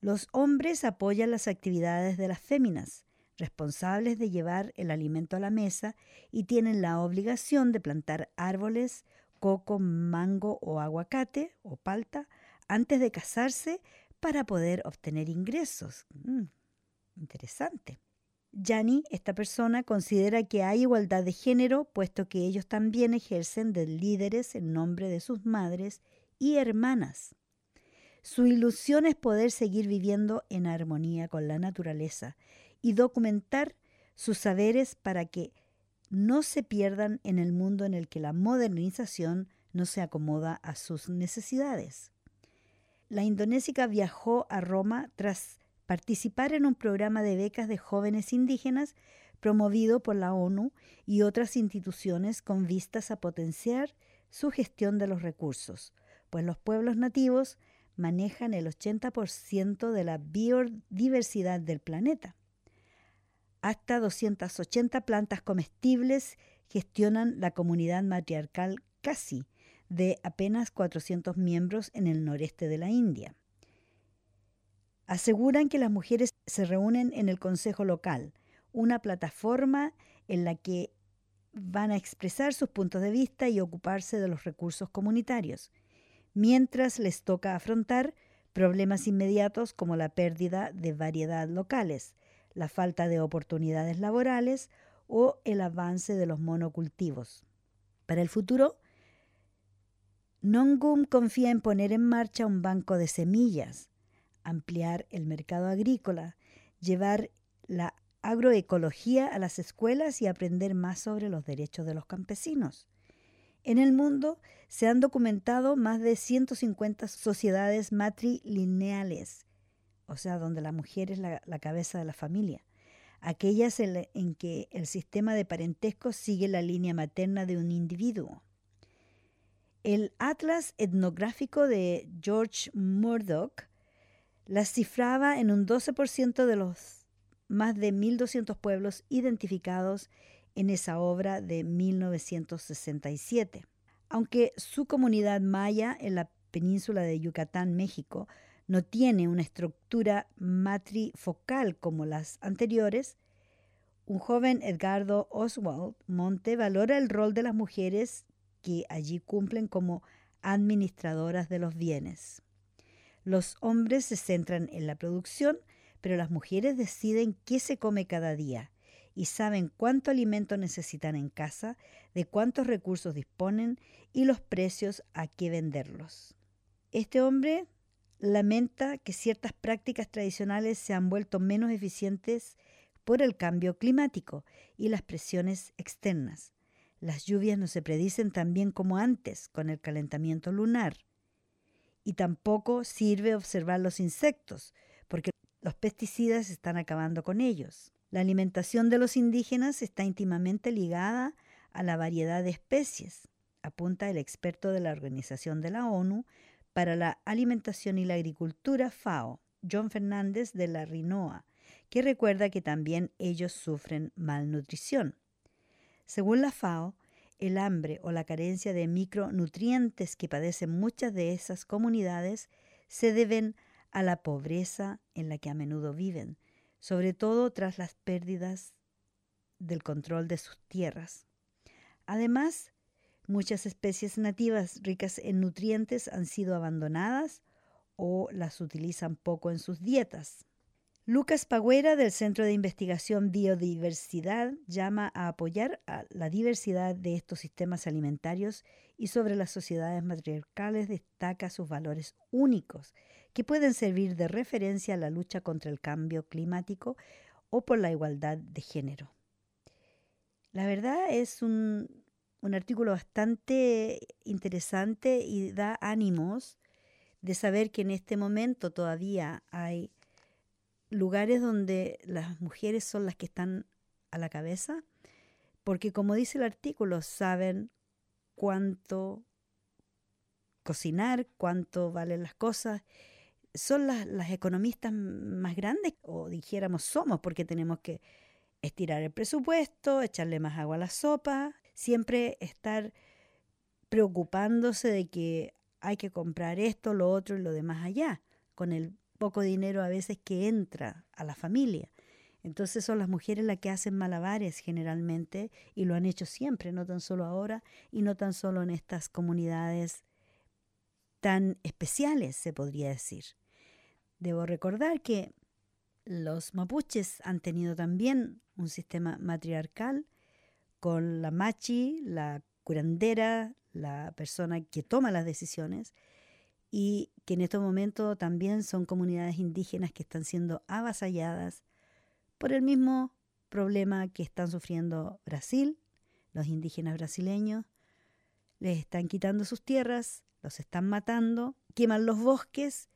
Los hombres apoyan las actividades de las féminas, responsables de llevar el alimento a la mesa, y tienen la obligación de plantar árboles, coco, mango o aguacate o palta antes de casarse para poder obtener ingresos. Mm, interesante. Yani, esta persona, considera que hay igualdad de género, puesto que ellos también ejercen de líderes en nombre de sus madres y hermanas. Su ilusión es poder seguir viviendo en armonía con la naturaleza y documentar sus saberes para que no se pierdan en el mundo en el que la modernización no se acomoda a sus necesidades. La indonésica viajó a Roma tras participar en un programa de becas de jóvenes indígenas promovido por la ONU y otras instituciones con vistas a potenciar su gestión de los recursos, pues los pueblos nativos manejan el ochenta por ciento de la biodiversidad del planeta. Hasta doscientas ochenta plantas comestibles gestionan la comunidad matriarcal Kasi, de apenas cuatrocientos miembros en el noreste de la India. Aseguran que las mujeres se reúnen en el Consejo Local, una plataforma en la que van a expresar sus puntos de vista y ocuparse de los recursos comunitarios, mientras les toca afrontar problemas inmediatos como la pérdida de variedad locales, la falta de oportunidades laborales o el avance de los monocultivos. Para el futuro, Nongum confía en poner en marcha un banco de semillas, ampliar el mercado agrícola, llevar la agroecología a las escuelas y aprender más sobre los derechos de los campesinos. En el mundo se han documentado más de ciento cincuenta sociedades matrilineales, o sea, donde la mujer es la, la cabeza de la familia, aquellas en, la, en que el sistema de parentesco sigue la línea materna de un individuo. El Atlas etnográfico de George Murdoch las cifraba en un doce por ciento de los más de mil doscientos pueblos identificados en esa obra de mil novecientos sesenta y siete. Aunque su comunidad maya en la península de Yucatán, México, no tiene una estructura matrifocal como las anteriores, un joven Edgardo Oswald Monte valora el rol de las mujeres que allí cumplen como administradoras de los bienes. Los hombres se centran en la producción, pero las mujeres deciden qué se come cada día y saben cuánto alimento necesitan en casa, de cuántos recursos disponen y los precios a que venderlos. Este hombre lamenta que ciertas prácticas tradicionales se han vuelto menos eficientes por el cambio climático y las presiones externas. Las lluvias no se predicen tan bien como antes con el calentamiento lunar. Y tampoco sirve observar los insectos, porque los pesticidas están acabando con ellos. La alimentación de los indígenas está íntimamente ligada a la variedad de especies, apunta el experto de la Organización de la ONU para la Alimentación y la Agricultura, FAO, John Fernández de la RINOA, que recuerda que también ellos sufren malnutrición. Según la FAO, el hambre o la carencia de micronutrientes que padecen muchas de esas comunidades se deben a la pobreza en la que a menudo viven, sobre todo tras las pérdidas del control de sus tierras. Además, muchas especies nativas ricas en nutrientes han sido abandonadas o las utilizan poco en sus dietas. Lucas Pagüera, del Centro de Investigación Biodiversidad, llama a apoyar a la diversidad de estos sistemas alimentarios y sobre las sociedades matriarcales destaca sus valores únicos, que pueden servir de referencia a la lucha contra el cambio climático o por la igualdad de género. La verdad es un, un artículo bastante interesante y da ánimos de saber que en este momento todavía hay lugares donde las mujeres son las que están a la cabeza, porque como dice el artículo, saben cuánto cocinar, cuánto valen las cosas. Son las, las economistas más grandes, o dijéramos somos, porque tenemos que estirar el presupuesto, echarle más agua a la sopa, siempre estar preocupándose de que hay que comprar esto, lo otro y lo demás allá, con el poco dinero a veces que entra a la familia. Entonces son las mujeres las que hacen malabares generalmente y lo han hecho siempre, no tan solo ahora y no tan solo en estas comunidades tan especiales, se podría decir. Debo recordar que los mapuches han tenido también un sistema matriarcal con la machi, la curandera, la persona que toma las decisiones, y que en estos momentos también son comunidades indígenas que están siendo avasalladas por el mismo problema que están sufriendo Brasil. Los indígenas brasileños les están quitando sus tierras, los están matando, queman los bosques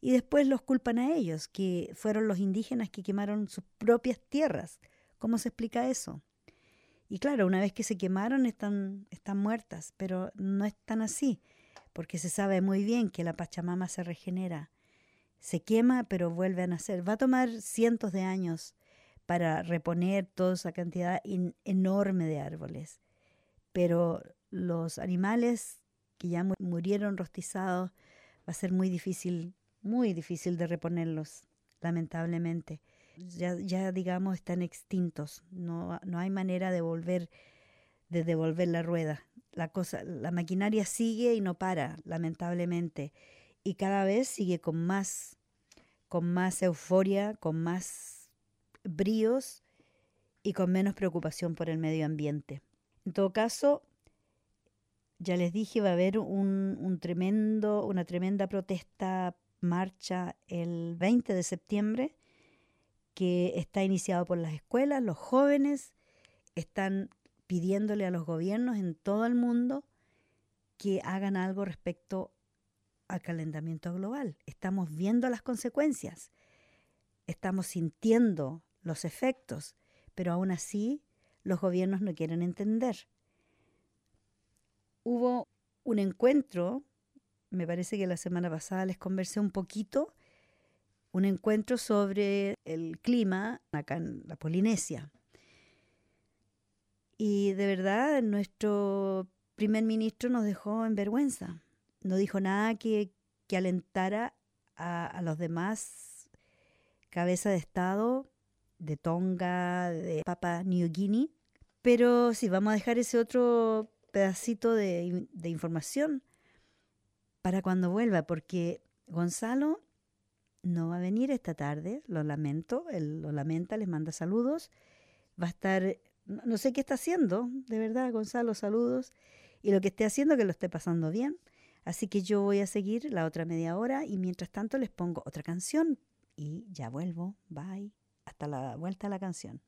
y después los culpan a ellos, que fueron los indígenas que quemaron sus propias tierras. ¿Cómo se explica eso? Y claro, una vez que se quemaron están, están muertas, pero no es tan así, porque se sabe muy bien que la Pachamama se regenera, se quema pero vuelve a nacer. Va a tomar cientos de años para reponer toda esa cantidad in- enorme de árboles, pero los animales que ya murieron rostizados va a ser muy difícil, muy difícil de reponerlos, lamentablemente. Ya, ya digamos están extintos, no, no hay manera de volver de devolver la rueda. La cosa, la maquinaria sigue y no para, lamentablemente, y cada vez sigue con más, con más euforia, con más bríos y con menos preocupación por el medio ambiente. En todo caso, ya les dije, va a haber un, un tremendo, una tremenda protesta, marcha el veinte de septiembre, que está iniciado por las escuelas. Los jóvenes están pidiéndole a los gobiernos en todo el mundo que hagan algo respecto al calentamiento global. Estamos viendo las consecuencias, estamos sintiendo los efectos, pero aún así los gobiernos no quieren entender. Hubo un encuentro, me parece que la semana pasada les conversé un poquito, un encuentro sobre el clima acá en la Polinesia. Y de verdad, nuestro primer ministro nos dejó en vergüenza. No dijo nada que, que alentara a, a los demás cabezas de Estado de Tonga, de Papua New Guinea. Pero sí, vamos a dejar ese otro pedacito de, de información para cuando vuelva, porque Gonzalo no va a venir esta tarde, lo lamento, él lo lamenta, les manda saludos. Va a estar, no sé qué está haciendo, de verdad, Gonzalo, saludos. Y lo que esté haciendo, que lo esté pasando bien. Así que yo voy a seguir la otra media hora y mientras tanto les pongo otra canción y ya vuelvo. Bye. Hasta la vuelta a la canción.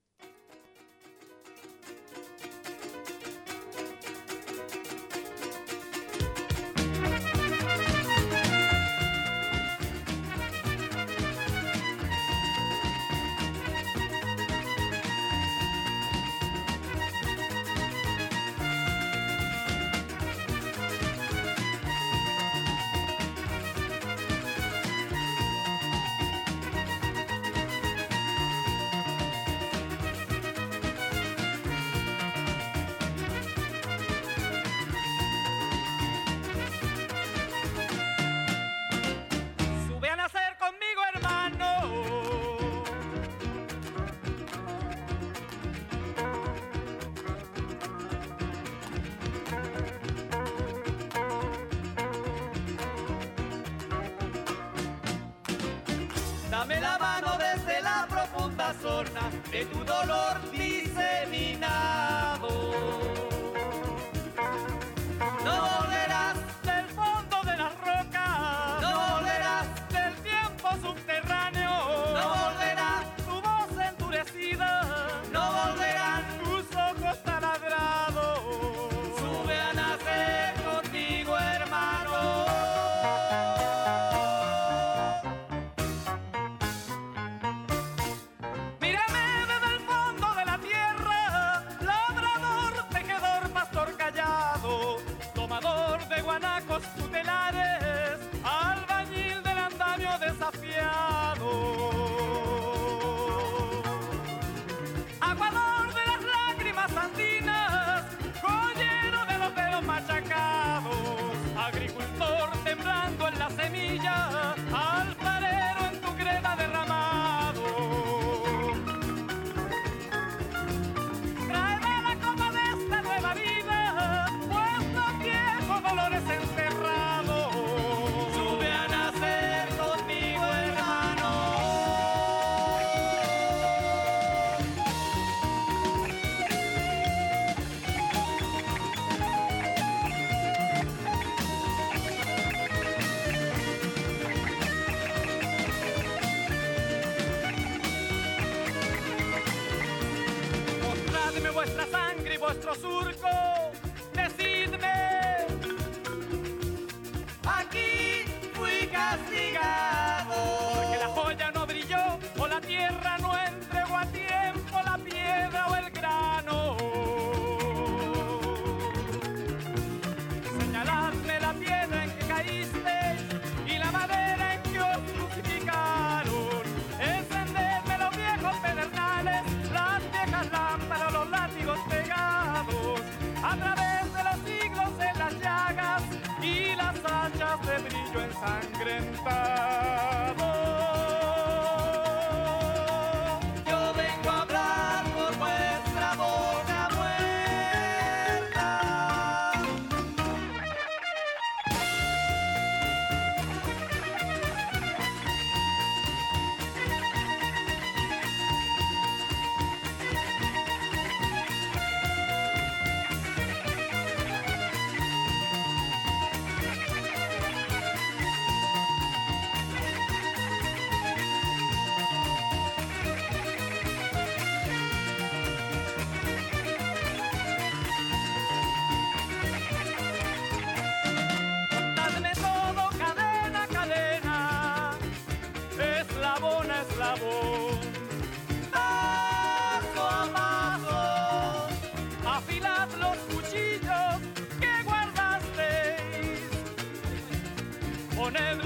De tu dolor diseminado, no volverás del fondo de las rocas, no volverás del tiempo subterráneo, no volverá tu voz endurecida, no volverán tus ojos taladrados. Sube a nacer contigo, hermano. Aguador de las lágrimas andinas, joyero de los dedos machacados, agricultor temblando en la semilla, alfarero en tu greda derramado. Traerá la copa de esta nueva vida, puestos viejos dolores enterrados. Vuestro surco, decidme, aquí fui castigado, porque la joya no brilló, o la tierra no entregó a tiempo la piedra o el grano. Señaladme la piedra en que caísteis y la madera en que os crucificaron, encendedme los viejos pedernales, las viejas lámparas, los látigos pegados, a través de los siglos en las llagas y las hachas de brillo ensangrentado. Yo vengo a hablar por vuestra boca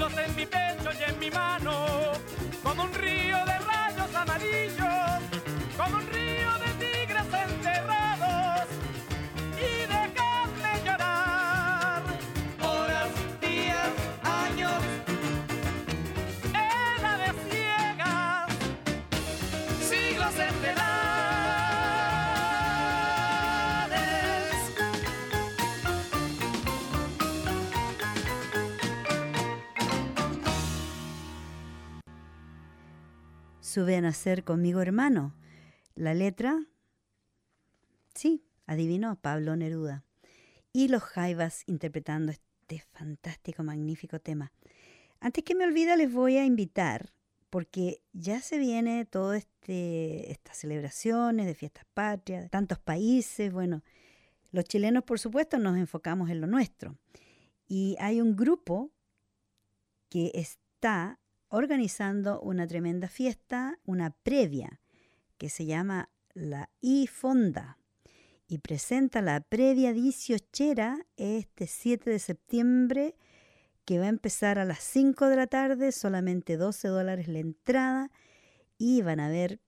en mi pecho y en mi mano, como un río de rayos amarillos, como un río de tigres enterrados, y dejadme llorar horas, días, años, edades ciegas, siglos. su ven a ser conmigo hermano. La letra, sí, adivinó, Pablo Neruda. Y los Jaivas interpretando este fantástico, magnífico tema. Antes que me olvide, les voy a invitar, porque ya se viene todo este, estas celebraciones de fiestas patrias, tantos países. Bueno, los chilenos, por supuesto, nos enfocamos en lo nuestro. Y hay un grupo que está organizando una tremenda fiesta, una previa, que se llama la IFonda, y presenta la previa dieciochera este siete de septiembre, que va a empezar a las cinco de la tarde, solamente doce dólares la entrada, y van a ver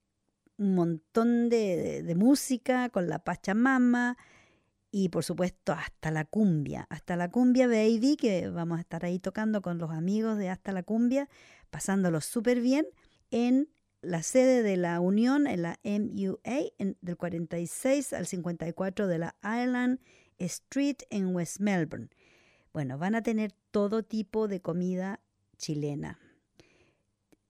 un montón de, de, de música con la Pachamama, y por supuesto hasta la cumbia, hasta la cumbia baby, que vamos a estar ahí tocando con los amigos de Hasta la Cumbia, pasándolo súper bien, en la sede de la Unión, en la M U A, en, del cuarenta y seis al cincuenta y cuatro de la Island Street en West Melbourne. Bueno, van a tener todo tipo de comida chilena.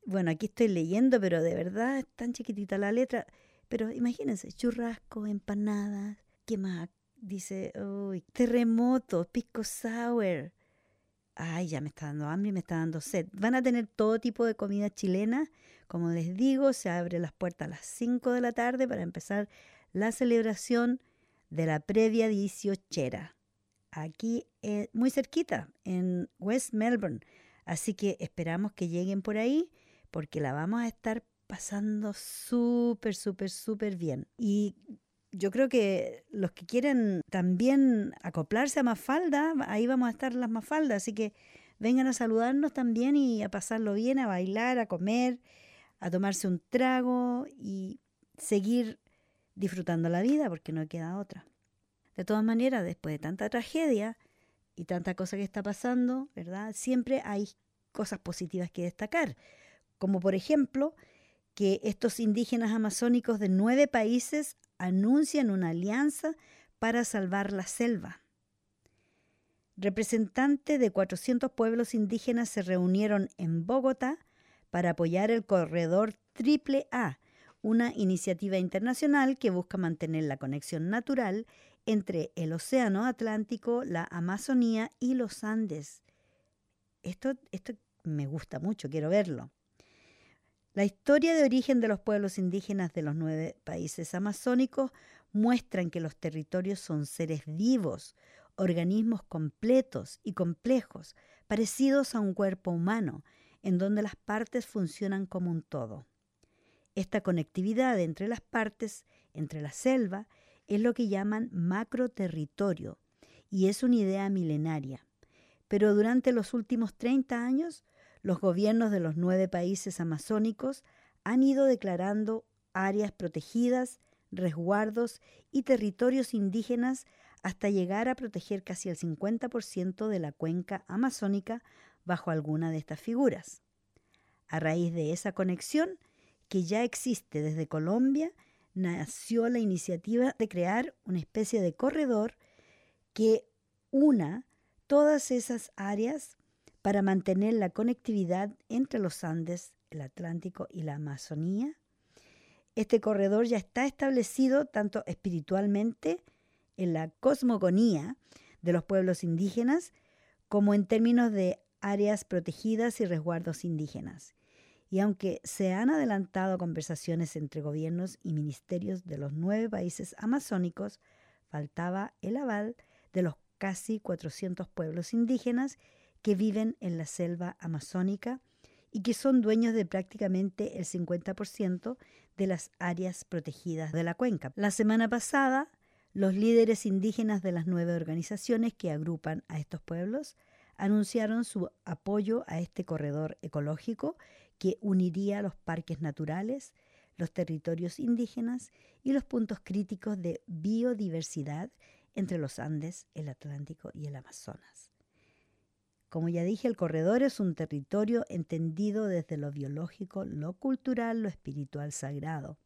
Bueno, aquí estoy leyendo, pero de verdad es tan chiquitita la letra. Pero imagínense, churrascos, empanadas, ¿qué más? Dice, uy, terremotos, pisco sour. Ay, ya me está dando hambre y me está dando sed. Van a tener todo tipo de comida chilena. Como les digo, se abren las puertas a las cinco de la tarde para empezar la celebración de la previa dieciochera. Aquí, eh, muy cerquita, en West Melbourne. Así que esperamos que lleguen por ahí, porque la vamos a estar pasando súper, súper, súper bien. Y yo creo que los que quieren también acoplarse a Mafalda, ahí vamos a estar las Mafalda, así que vengan a saludarnos también y a pasarlo bien, a bailar, a comer, a tomarse un trago y seguir disfrutando la vida, porque no queda otra. De todas maneras, después de tanta tragedia y tanta cosa que está pasando, ¿verdad? Siempre hay cosas positivas que destacar, como por ejemplo que estos indígenas amazónicos de nueve países anuncian una alianza para salvar la selva. Representantes de cuatrocientos pueblos indígenas se reunieron en Bogotá para apoyar el Corredor triple A, una iniciativa internacional que busca mantener la conexión natural entre el Océano Atlántico, la Amazonía y los Andes. Esto, esto me gusta mucho, quiero verlo. La historia de origen de los pueblos indígenas de los nueve países amazónicos muestran que los territorios son seres vivos, organismos completos y complejos, parecidos a un cuerpo humano, en donde las partes funcionan como un todo. Esta conectividad entre las partes, entre la selva, es lo que llaman macroterritorio, y es una idea milenaria. Pero durante los últimos treinta años, los gobiernos de los nueve países amazónicos han ido declarando áreas protegidas, resguardos y territorios indígenas hasta llegar a proteger casi el cincuenta por ciento de la cuenca amazónica bajo alguna de estas figuras. A raíz de esa conexión, que ya existe desde Colombia, nació la iniciativa de crear una especie de corredor que una todas esas áreas para mantener la conectividad entre los Andes, el Atlántico y la Amazonía. Este corredor ya está establecido tanto espiritualmente en la cosmogonía de los pueblos indígenas como en términos de áreas protegidas y resguardos indígenas. Y aunque se han adelantado conversaciones entre gobiernos y ministerios de los nueve países amazónicos, faltaba el aval de los casi cuatrocientos pueblos indígenas que viven en la selva amazónica y que son dueños de prácticamente el cincuenta por ciento de las áreas protegidas de la cuenca. La semana pasada, los líderes indígenas de las nueve organizaciones que agrupan a estos pueblos anunciaron su apoyo a este corredor ecológico que uniría los parques naturales, los territorios indígenas y los puntos críticos de biodiversidad entre los Andes, el Atlántico y el Amazonas. Como ya dije, el corredor es un territorio entendido desde lo biológico, lo cultural, lo espiritual sagrado,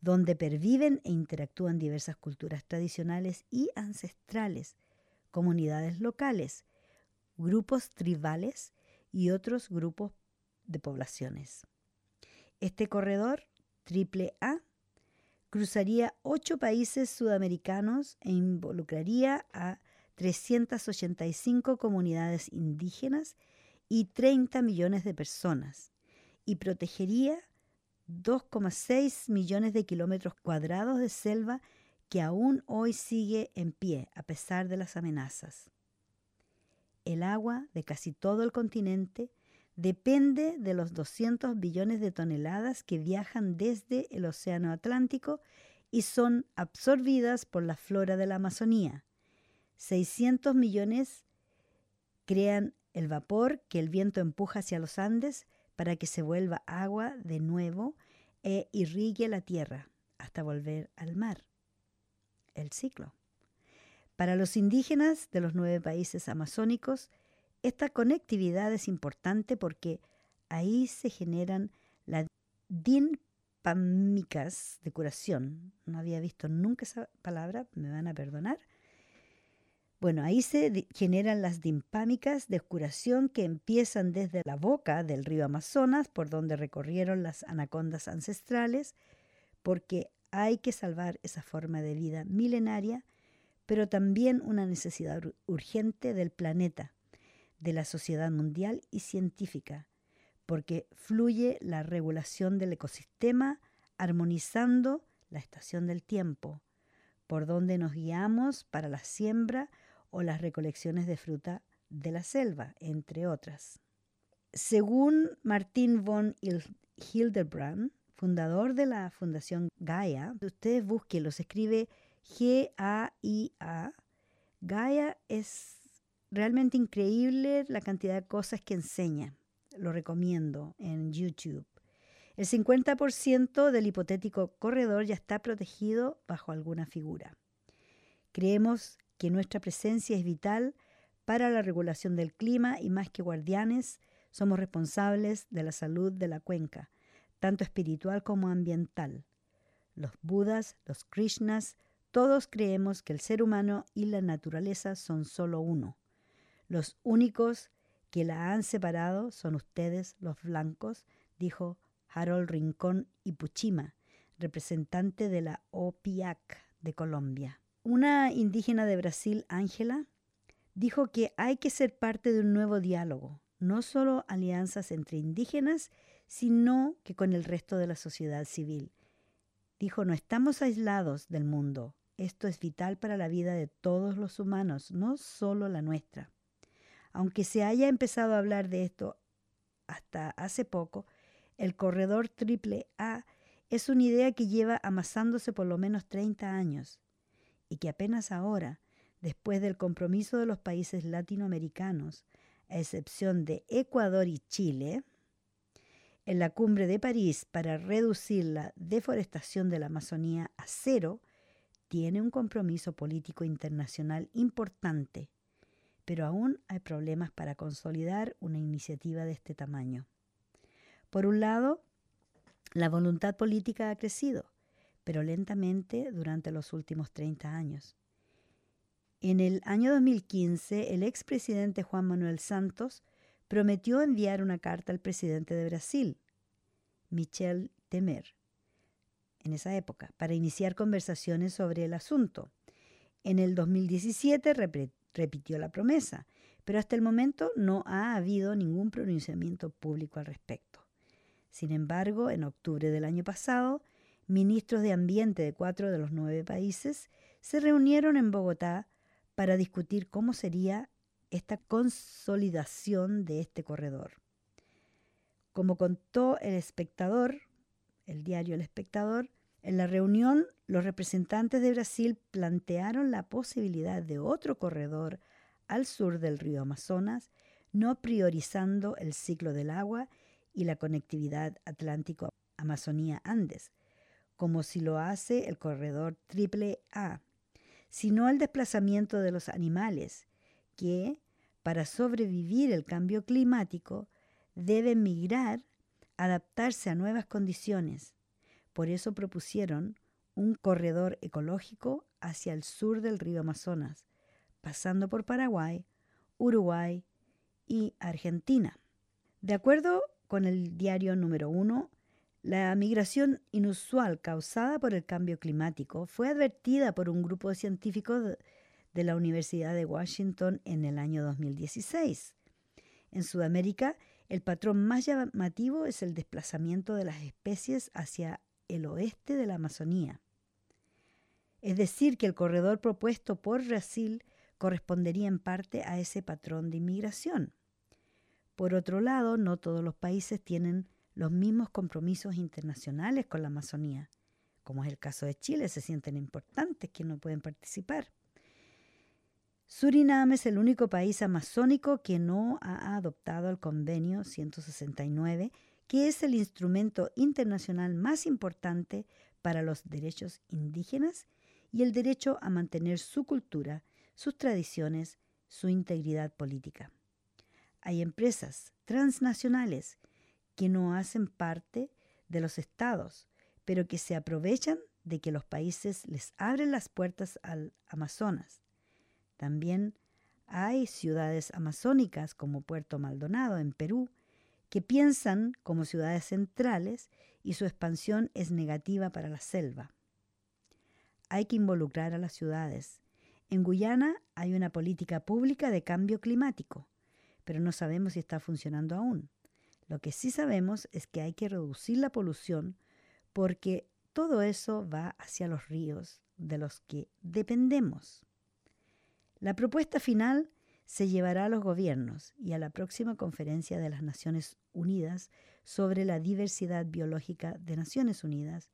donde perviven e interactúan diversas culturas tradicionales y ancestrales, comunidades locales, grupos tribales y otros grupos de poblaciones. Este corredor, triple A, cruzaría ocho países sudamericanos e involucraría a trescientas ochenta y cinco comunidades indígenas y treinta millones de personas, y protegería dos coma seis millones de kilómetros cuadrados de selva que aún hoy sigue en pie a pesar de las amenazas. El agua de casi todo el continente depende de los doscientos billones de toneladas que viajan desde el Océano Atlántico y son absorbidas por la flora de la Amazonía. seiscientos millones crean el vapor que el viento empuja hacia los Andes para que se vuelva agua de nuevo e irrigue la tierra hasta volver al mar. El ciclo. Para los indígenas de los nueve países amazónicos, esta conectividad es importante porque ahí se generan las dinpamicas de curación. No había visto nunca esa palabra, me van a perdonar. Bueno, ahí se generan las dinpámicas de curación que empiezan desde la boca del río Amazonas, por donde recorrieron las anacondas ancestrales, porque hay que salvar esa forma de vida milenaria, pero también una necesidad urgente del planeta, de la sociedad mundial y científica, porque fluye la regulación del ecosistema armonizando la estación del tiempo, por donde nos guiamos para la siembra o las recolecciones de fruta de la selva, entre otras. Según Martin von Hildebrand, fundador de la Fundación Gaia, ustedes búsquenlo, se escribe G A I A. Gaia es realmente increíble la cantidad de cosas que enseña. Lo recomiendo en YouTube. El cincuenta por ciento del hipotético corredor ya está protegido bajo alguna figura. Creemos que nuestra presencia es vital para la regulación del clima y más que guardianes, somos responsables de la salud de la cuenca, tanto espiritual como ambiental. Los Budas, los Krishnas, todos creemos que el ser humano y la naturaleza son solo uno. Los únicos que la han separado son ustedes, los blancos, dijo Harold Rincón Ipuchima, representante de la O P I A C de Colombia. Una indígena de Brasil, Ángela, dijo que hay que ser parte de un nuevo diálogo, no solo alianzas entre indígenas, sino que con el resto de la sociedad civil. Dijo, no estamos aislados del mundo. Esto es vital para la vida de todos los humanos, no solo la nuestra. Aunque se haya empezado a hablar de esto hasta hace poco, el corredor triple A es una idea que lleva amasándose por lo menos treinta años y que apenas ahora, después del compromiso de los países latinoamericanos, a excepción de Ecuador y Chile, en la cumbre de París para reducir la deforestación de la Amazonía a cero, tiene un compromiso político internacional importante. Pero aún hay problemas para consolidar una iniciativa de este tamaño. Por un lado, la voluntad política ha crecido, pero lentamente durante los últimos treinta años. En el año dos mil quince, el expresidente Juan Manuel Santos prometió enviar una carta al presidente de Brasil, Michel Temer, en esa época, para iniciar conversaciones sobre el asunto. En el dos mil diecisiete, repetió Repitió la promesa, pero hasta el momento no ha habido ningún pronunciamiento público al respecto. Sin embargo, en octubre del año pasado, ministros de Ambiente de cuatro de los nueve países se reunieron en Bogotá para discutir cómo sería esta consolidación de este corredor. Como contó El Espectador, el diario El Espectador, en la reunión, los representantes de Brasil plantearon la posibilidad de otro corredor al sur del río Amazonas, no priorizando el ciclo del agua y la conectividad Atlántico-Amazonía-Andes, como si lo hace el corredor triple A, sino el desplazamiento de los animales que, para sobrevivir el cambio climático, deben migrar, adaptarse a nuevas condiciones. Por eso propusieron un corredor ecológico hacia el sur del río Amazonas, pasando por Paraguay, Uruguay y Argentina. De acuerdo con el diario número uno, La migración inusual causada por el cambio climático fue advertida por un grupo de científicos de la Universidad de Washington en el año dos mil dieciséis. En Sudamérica, el patrón más llamativo es el desplazamiento de las especies hacia el oeste de la Amazonía. Es decir, que el corredor propuesto por Brasil correspondería en parte a ese patrón de inmigración. Por otro lado, no todos los países tienen los mismos compromisos internacionales con la Amazonía. Como es el caso de Chile, se sienten importantes que no pueden participar. Surinam es el único país amazónico que no ha adoptado el Convenio ciento sesenta y nueve, que es el instrumento internacional más importante para los derechos indígenas y el derecho a mantener su cultura, sus tradiciones, su integridad política. Hay empresas transnacionales que no hacen parte de los estados, pero que se aprovechan de que los países les abren las puertas al Amazonas. También hay ciudades amazónicas como Puerto Maldonado en Perú que piensan como ciudades centrales y su expansión es negativa para la selva. Hay que involucrar a las ciudades. En Guyana hay una política pública de cambio climático, pero no sabemos si está funcionando aún. Lo que sí sabemos es que hay que reducir la polución porque todo eso va hacia los ríos de los que dependemos. La propuesta final se llevará a los gobiernos y a la próxima conferencia de las Naciones Unidas sobre la diversidad biológica de Naciones Unidas,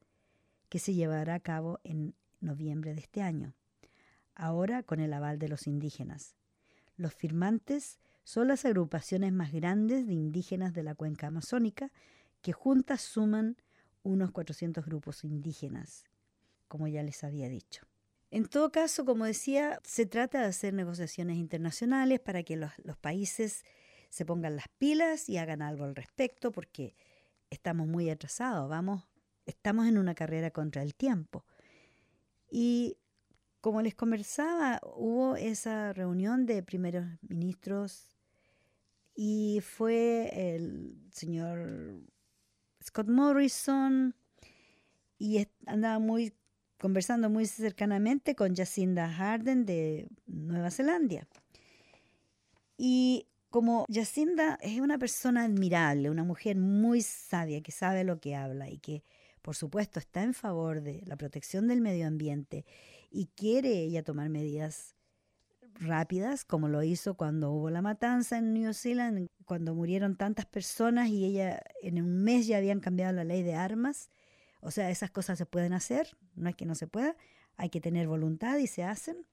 que se llevará a cabo en noviembre de este año, ahora con el aval de los indígenas. Los firmantes son las agrupaciones más grandes de indígenas de la cuenca amazónica, que juntas suman unos cuatrocientos grupos indígenas, como ya les había dicho. En todo caso, como decía, se trata de hacer negociaciones internacionales para que los, los países se pongan las pilas y hagan algo al respecto, porque estamos muy atrasados, vamos, estamos en una carrera contra el tiempo. Y como les conversaba, hubo esa reunión de primeros ministros y fue el señor Scott Morrison y andaba muy conversando muy cercanamente con Jacinda Ardern de Nueva Zelanda. Y como Jacinda es una persona admirable, una mujer muy sabia que sabe lo que habla y que, por supuesto, está en favor de la protección del medio ambiente y quiere ella tomar medidas rápidas, como lo hizo cuando hubo la matanza en New Zealand, cuando murieron tantas personas y ella en un mes ya habían cambiado la ley de armas. O sea, esas cosas se pueden hacer, no es que no se pueda, hay que tener voluntad y se hacen.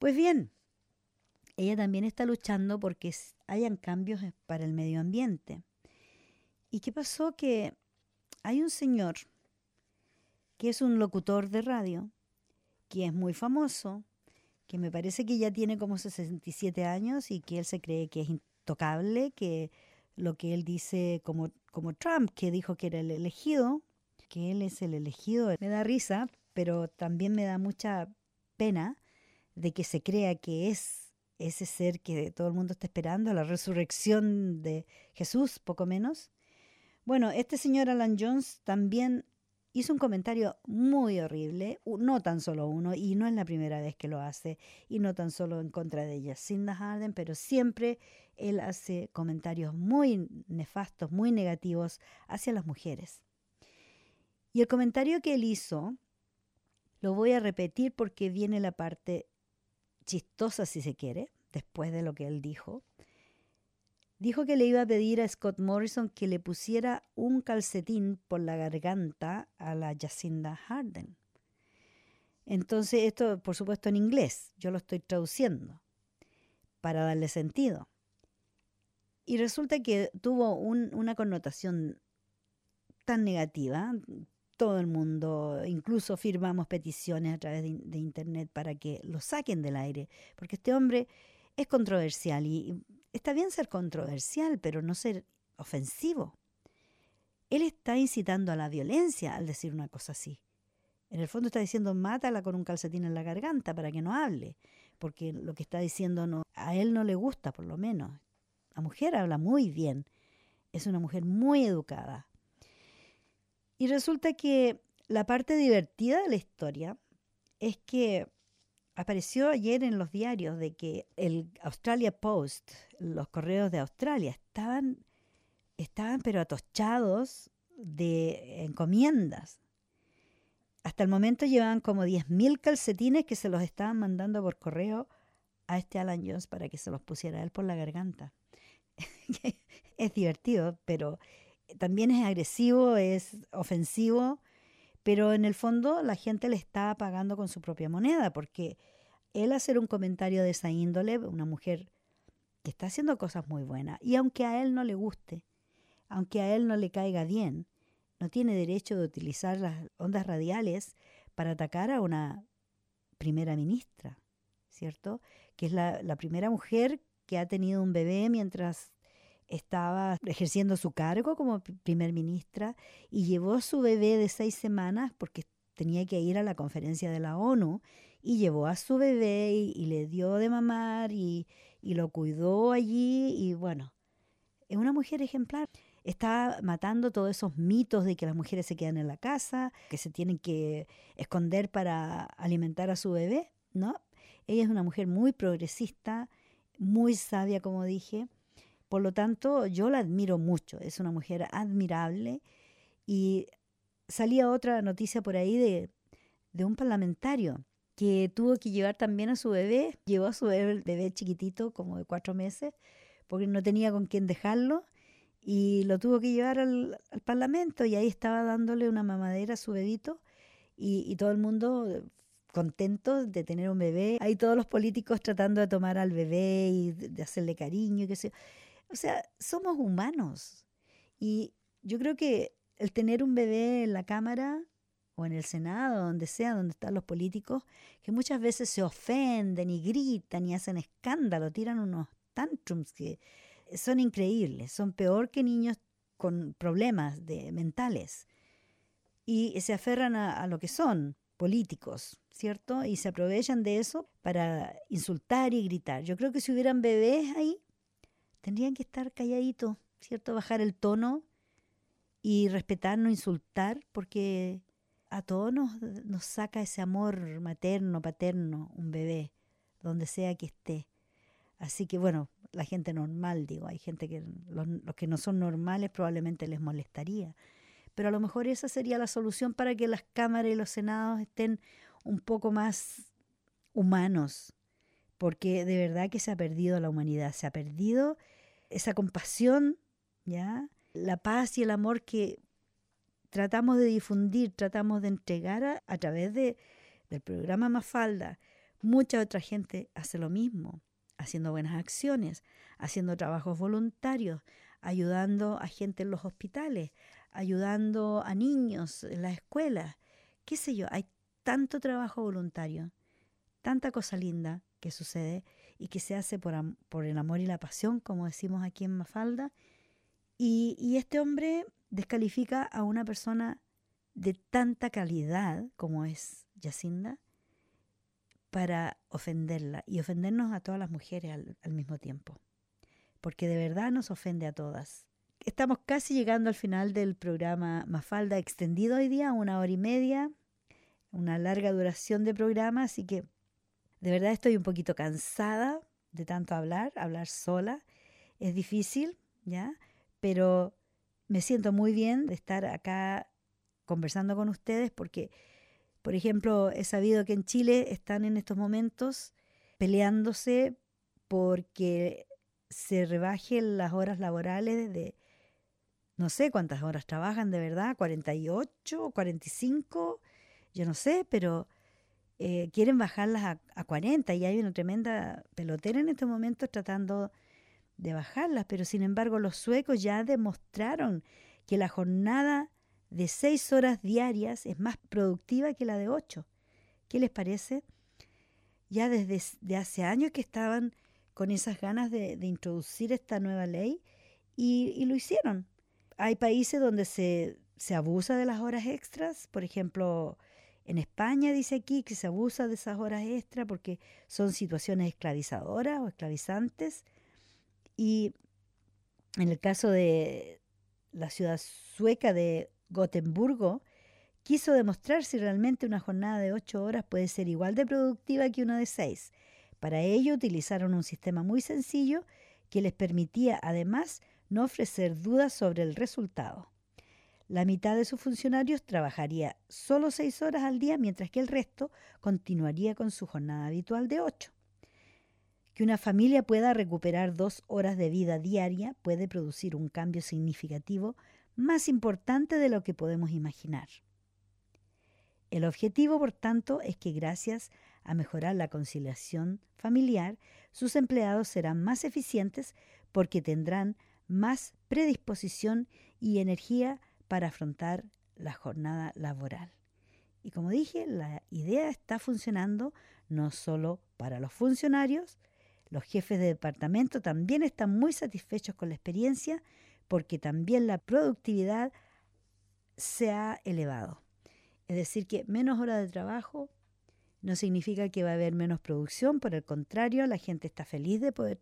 Pues bien, ella también está luchando porque hayan cambios para el medio ambiente. ¿Y qué pasó? Que hay un señor que es un locutor de radio, que es muy famoso, que me parece que ya tiene como sesenta y siete años y que él se cree que es intocable, que lo que él dice como, como Trump, que dijo que era el elegido, que él es el elegido. Me da risa, pero también me da mucha pena de que se crea que es ese ser que todo el mundo está esperando, la resurrección de Jesús, poco menos. Bueno, este señor Alan Jones también hizo un comentario muy horrible, no tan solo uno, y no es la primera vez que lo hace, y no tan solo en contra de Jacinda Ardern, pero siempre él hace comentarios muy nefastos, muy negativos hacia las mujeres. Y el comentario que él hizo, lo voy a repetir porque viene la parte chistosa, si se quiere, después de lo que él dijo. Dijo que le iba a pedir a Scott Morrison que le pusiera un calcetín por la garganta a la Jacinda Ardern. Entonces, esto, por supuesto, en inglés. Yo lo estoy traduciendo para darle sentido. Y resulta que tuvo un, una connotación tan negativa. Todo el mundo, incluso firmamos peticiones a través de, de internet para que lo saquen del aire, porque este hombre es controversial y, y está bien ser controversial, pero no ser ofensivo. Él está incitando a la violencia al decir una cosa así. En el fondo está diciendo mátala con un calcetín en la garganta para que no hable, porque lo que está diciendo no, a él no le gusta, por lo menos. La mujer habla muy bien, es una mujer muy educada. Y resulta que la parte divertida de la historia es que apareció ayer en los diarios de que el Australia Post, los correos de Australia, estaban, estaban pero atochados de encomiendas. Hasta el momento llevaban como diez mil calcetines que se los estaban mandando por correo a este Alan Jones para que se los pusiera él por la garganta. Es divertido, pero también es agresivo, es ofensivo, pero en el fondo la gente le está pagando con su propia moneda, porque él hacer un comentario de esa índole, una mujer que está haciendo cosas muy buenas, y aunque a él no le guste, aunque a él no le caiga bien, no tiene derecho de utilizar las ondas radiales para atacar a una primera ministra, ¿cierto? Que es la, la primera mujer que ha tenido un bebé mientras estaba ejerciendo su cargo como primer ministra, y llevó a su bebé de seis semanas porque tenía que ir a la conferencia de la ONU, y llevó a su bebé y, y le dio de mamar y, y lo cuidó allí, y bueno, es una mujer ejemplar. Está matando todos esos mitos de que las mujeres se quedan en la casa, que se tienen que esconder para alimentar a su bebé, ¿no? Ella es una mujer muy progresista, muy sabia, como dije. Por lo tanto, yo la admiro mucho. Es una mujer admirable. Y salía otra noticia por ahí de, de un parlamentario que tuvo que llevar también a su bebé. Llevó a su bebé, bebé chiquitito, como de cuatro meses, porque no tenía con quién dejarlo. Y lo tuvo que llevar al, al parlamento. Y ahí estaba dándole una mamadera a su bebito. Y, y todo el mundo contentos de tener un bebé. Hay todos los políticos tratando de tomar al bebé y de hacerle cariño y qué sé yo. O sea, somos humanos, y yo creo que el tener un bebé en la Cámara o en el Senado, donde sea, donde están los políticos, que muchas veces se ofenden y gritan y hacen escándalo, tiran unos tantrums que son increíbles, son peor que niños con problemas de, mentales, y se aferran a, a lo que son, políticos, ¿cierto? Y se aprovechan de eso para insultar y gritar. Yo creo que si hubieran bebés ahí, tendrían que estar calladitos, ¿cierto? Bajar el tono y respetar, no insultar, porque a todos nos, nos saca ese amor materno, paterno, un bebé, donde sea que esté. Así que, bueno, la gente normal, digo, hay gente que los, los que no son normales probablemente les molestaría. Pero a lo mejor esa sería la solución para que las cámaras y los senados estén un poco más humanos, porque de verdad que se ha perdido la humanidad, se ha perdido esa compasión, ¿ya? La paz y el amor que tratamos de difundir, tratamos de entregar a, a través de, del programa Mafalda. Mucha otra gente hace lo mismo, haciendo buenas acciones, haciendo trabajos voluntarios, ayudando a gente en los hospitales, ayudando a niños en las escuelas, qué sé yo. Hay tanto trabajo voluntario, tanta cosa linda que sucede y que se hace por, am- por el amor y la pasión, como decimos aquí en Mafalda, y, y este hombre descalifica a una persona de tanta calidad como es Jacinda para ofenderla y ofendernos a todas las mujeres al, al mismo tiempo, porque de verdad nos ofende a todas. Estamos casi llegando al final del programa Mafalda, extendido hoy día, una hora y media, una larga duración de programa, así que de verdad estoy un poquito cansada de tanto hablar, hablar sola. Es difícil, ¿ya? Pero me siento muy bien de estar acá conversando con ustedes porque, por ejemplo, he sabido que en Chile están en estos momentos peleándose porque se rebajen las horas laborales de... No sé cuántas horas trabajan de verdad, cuarenta y ocho, cuarenta y cinco, yo no sé, pero eh, quieren bajarlas a, a cuarenta, y hay una tremenda pelotera en estos momentos tratando de bajarlas, pero sin embargo los suecos ya demostraron que la jornada de seis horas diarias es más productiva que la de ocho. ¿Qué les parece? Ya desde de hace años que estaban con esas ganas de, de introducir esta nueva ley y, y lo hicieron. Hay países donde se, se abusa de las horas extras. Por ejemplo, en España dice aquí que se abusa de esas horas extras porque son situaciones esclavizadoras o esclavizantes. Y en el caso de la ciudad sueca de Gotemburgo quiso demostrar si realmente una jornada de ocho horas puede ser igual de productiva que una de seis. Para ello utilizaron un sistema muy sencillo que les permitía además no ofrecer dudas sobre el resultado. La mitad de sus funcionarios trabajaría solo seis horas al día, mientras que el resto continuaría con su jornada habitual de ocho. Que una familia pueda recuperar dos horas de vida diaria puede producir un cambio significativo más importante de lo que podemos imaginar. El objetivo, por tanto, es que gracias a mejorar la conciliación familiar, sus empleados serán más eficientes porque tendrán más predisposición y energía para afrontar la jornada laboral. Y como dije, la idea está funcionando no solo para los funcionarios, los jefes de departamento también están muy satisfechos con la experiencia porque también la productividad se ha elevado. Es decir, que menos horas de trabajo no significa que va a haber menos producción, por el contrario, la gente está feliz de poder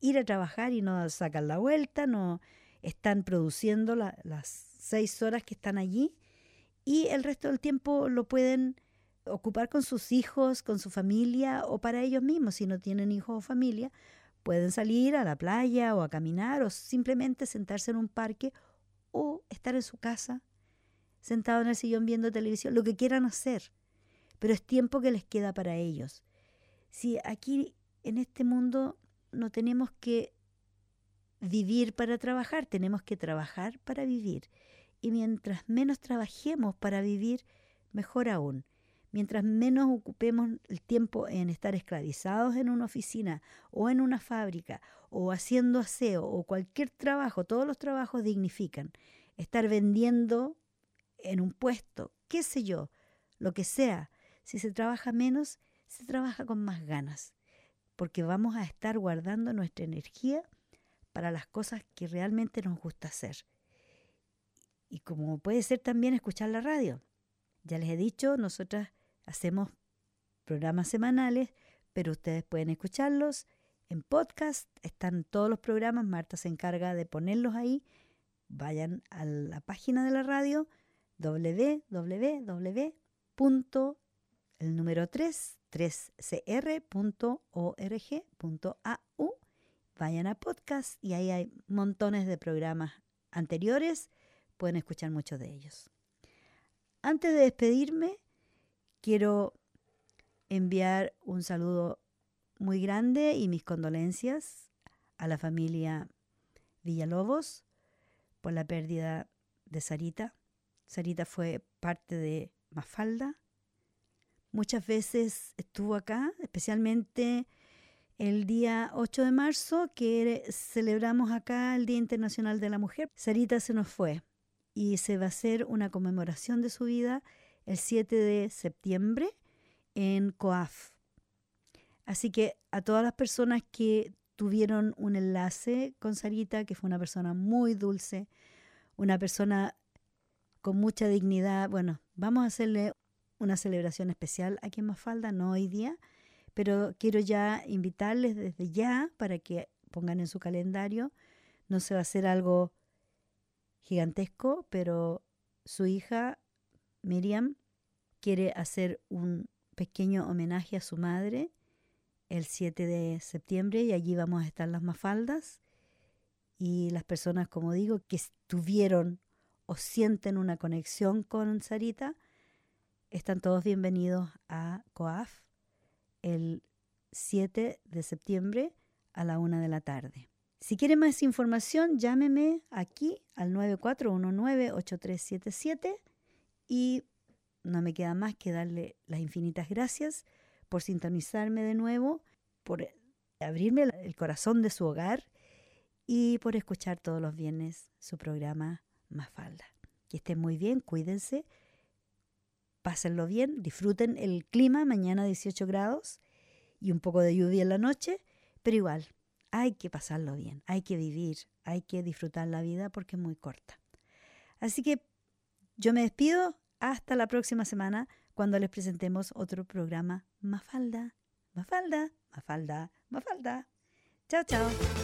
ir a trabajar y no sacan la vuelta, no están produciendo la, las seis horas que están allí y el resto del tiempo lo pueden ocupar con sus hijos, con su familia o para ellos mismos. Si no tienen hijos o familia, pueden salir a la playa o a caminar o simplemente sentarse en un parque o estar en su casa, sentado en el sillón viendo televisión, lo que quieran hacer. Pero es tiempo que les queda para ellos. Si aquí en este mundo no tenemos que vivir para trabajar, tenemos que trabajar para vivir. Y mientras menos trabajemos para vivir, mejor aún. Mientras menos ocupemos el tiempo en estar esclavizados en una oficina o en una fábrica o haciendo aseo o cualquier trabajo, todos los trabajos dignifican. Estar vendiendo en un puesto, qué sé yo, lo que sea. Si se trabaja menos, se trabaja con más ganas, porque vamos a estar guardando nuestra energía para las cosas que realmente nos gusta hacer. Y como puede ser también escuchar la radio. Ya les he dicho, nosotras hacemos programas semanales, pero ustedes pueden escucharlos en podcast. Están todos los programas, Marta se encarga de ponerlos ahí. Vayan a la página de la radio doble u doble u doble u punto el número tres, tres c r punto org punto a u. Vayan a podcast y ahí hay montones de programas anteriores. Pueden escuchar muchos de ellos. Antes de despedirme, quiero enviar un saludo muy grande y mis condolencias a la familia Villalobos por la pérdida de Sarita. Sarita fue parte de Mafalda. Muchas veces estuvo acá, especialmente el día ocho de marzo, que celebramos acá el Día Internacional de la Mujer. Sarita se nos fue y se va a hacer una conmemoración de su vida el siete de septiembre en C O A F. Así que a todas las personas que tuvieron un enlace con Sarita, que fue una persona muy dulce, una persona con mucha dignidad, bueno, vamos a hacerle una celebración especial aquí en Mafalda, no hoy día, pero quiero ya invitarles desde ya para que pongan en su calendario. No se va a hacer algo gigantesco, pero su hija Miriam quiere hacer un pequeño homenaje a su madre el siete de septiembre y allí vamos a estar las Mafaldas y las personas, como digo, que estuvieron o sienten una conexión con Sarita, están todos bienvenidos a C O A F el siete de septiembre a la una de la tarde. Si quieren más información, llámeme aquí al nueve cuatro uno nueve ocho tres siete siete. Y no me queda más que darle las infinitas gracias por sintonizarme de nuevo, por abrirme el corazón de su hogar y por escuchar todos los viernes su programa Mafalda. Que estén muy bien, cuídense, pásenlo bien, disfruten el clima, mañana dieciocho grados y un poco de lluvia en la noche, pero igual hay que pasarlo bien, hay que vivir, hay que disfrutar la vida porque es muy corta. Así que yo me despido hasta la próxima semana cuando les presentemos otro programa Mafalda, Mafalda, Mafalda, Mafalda. Chao, chao.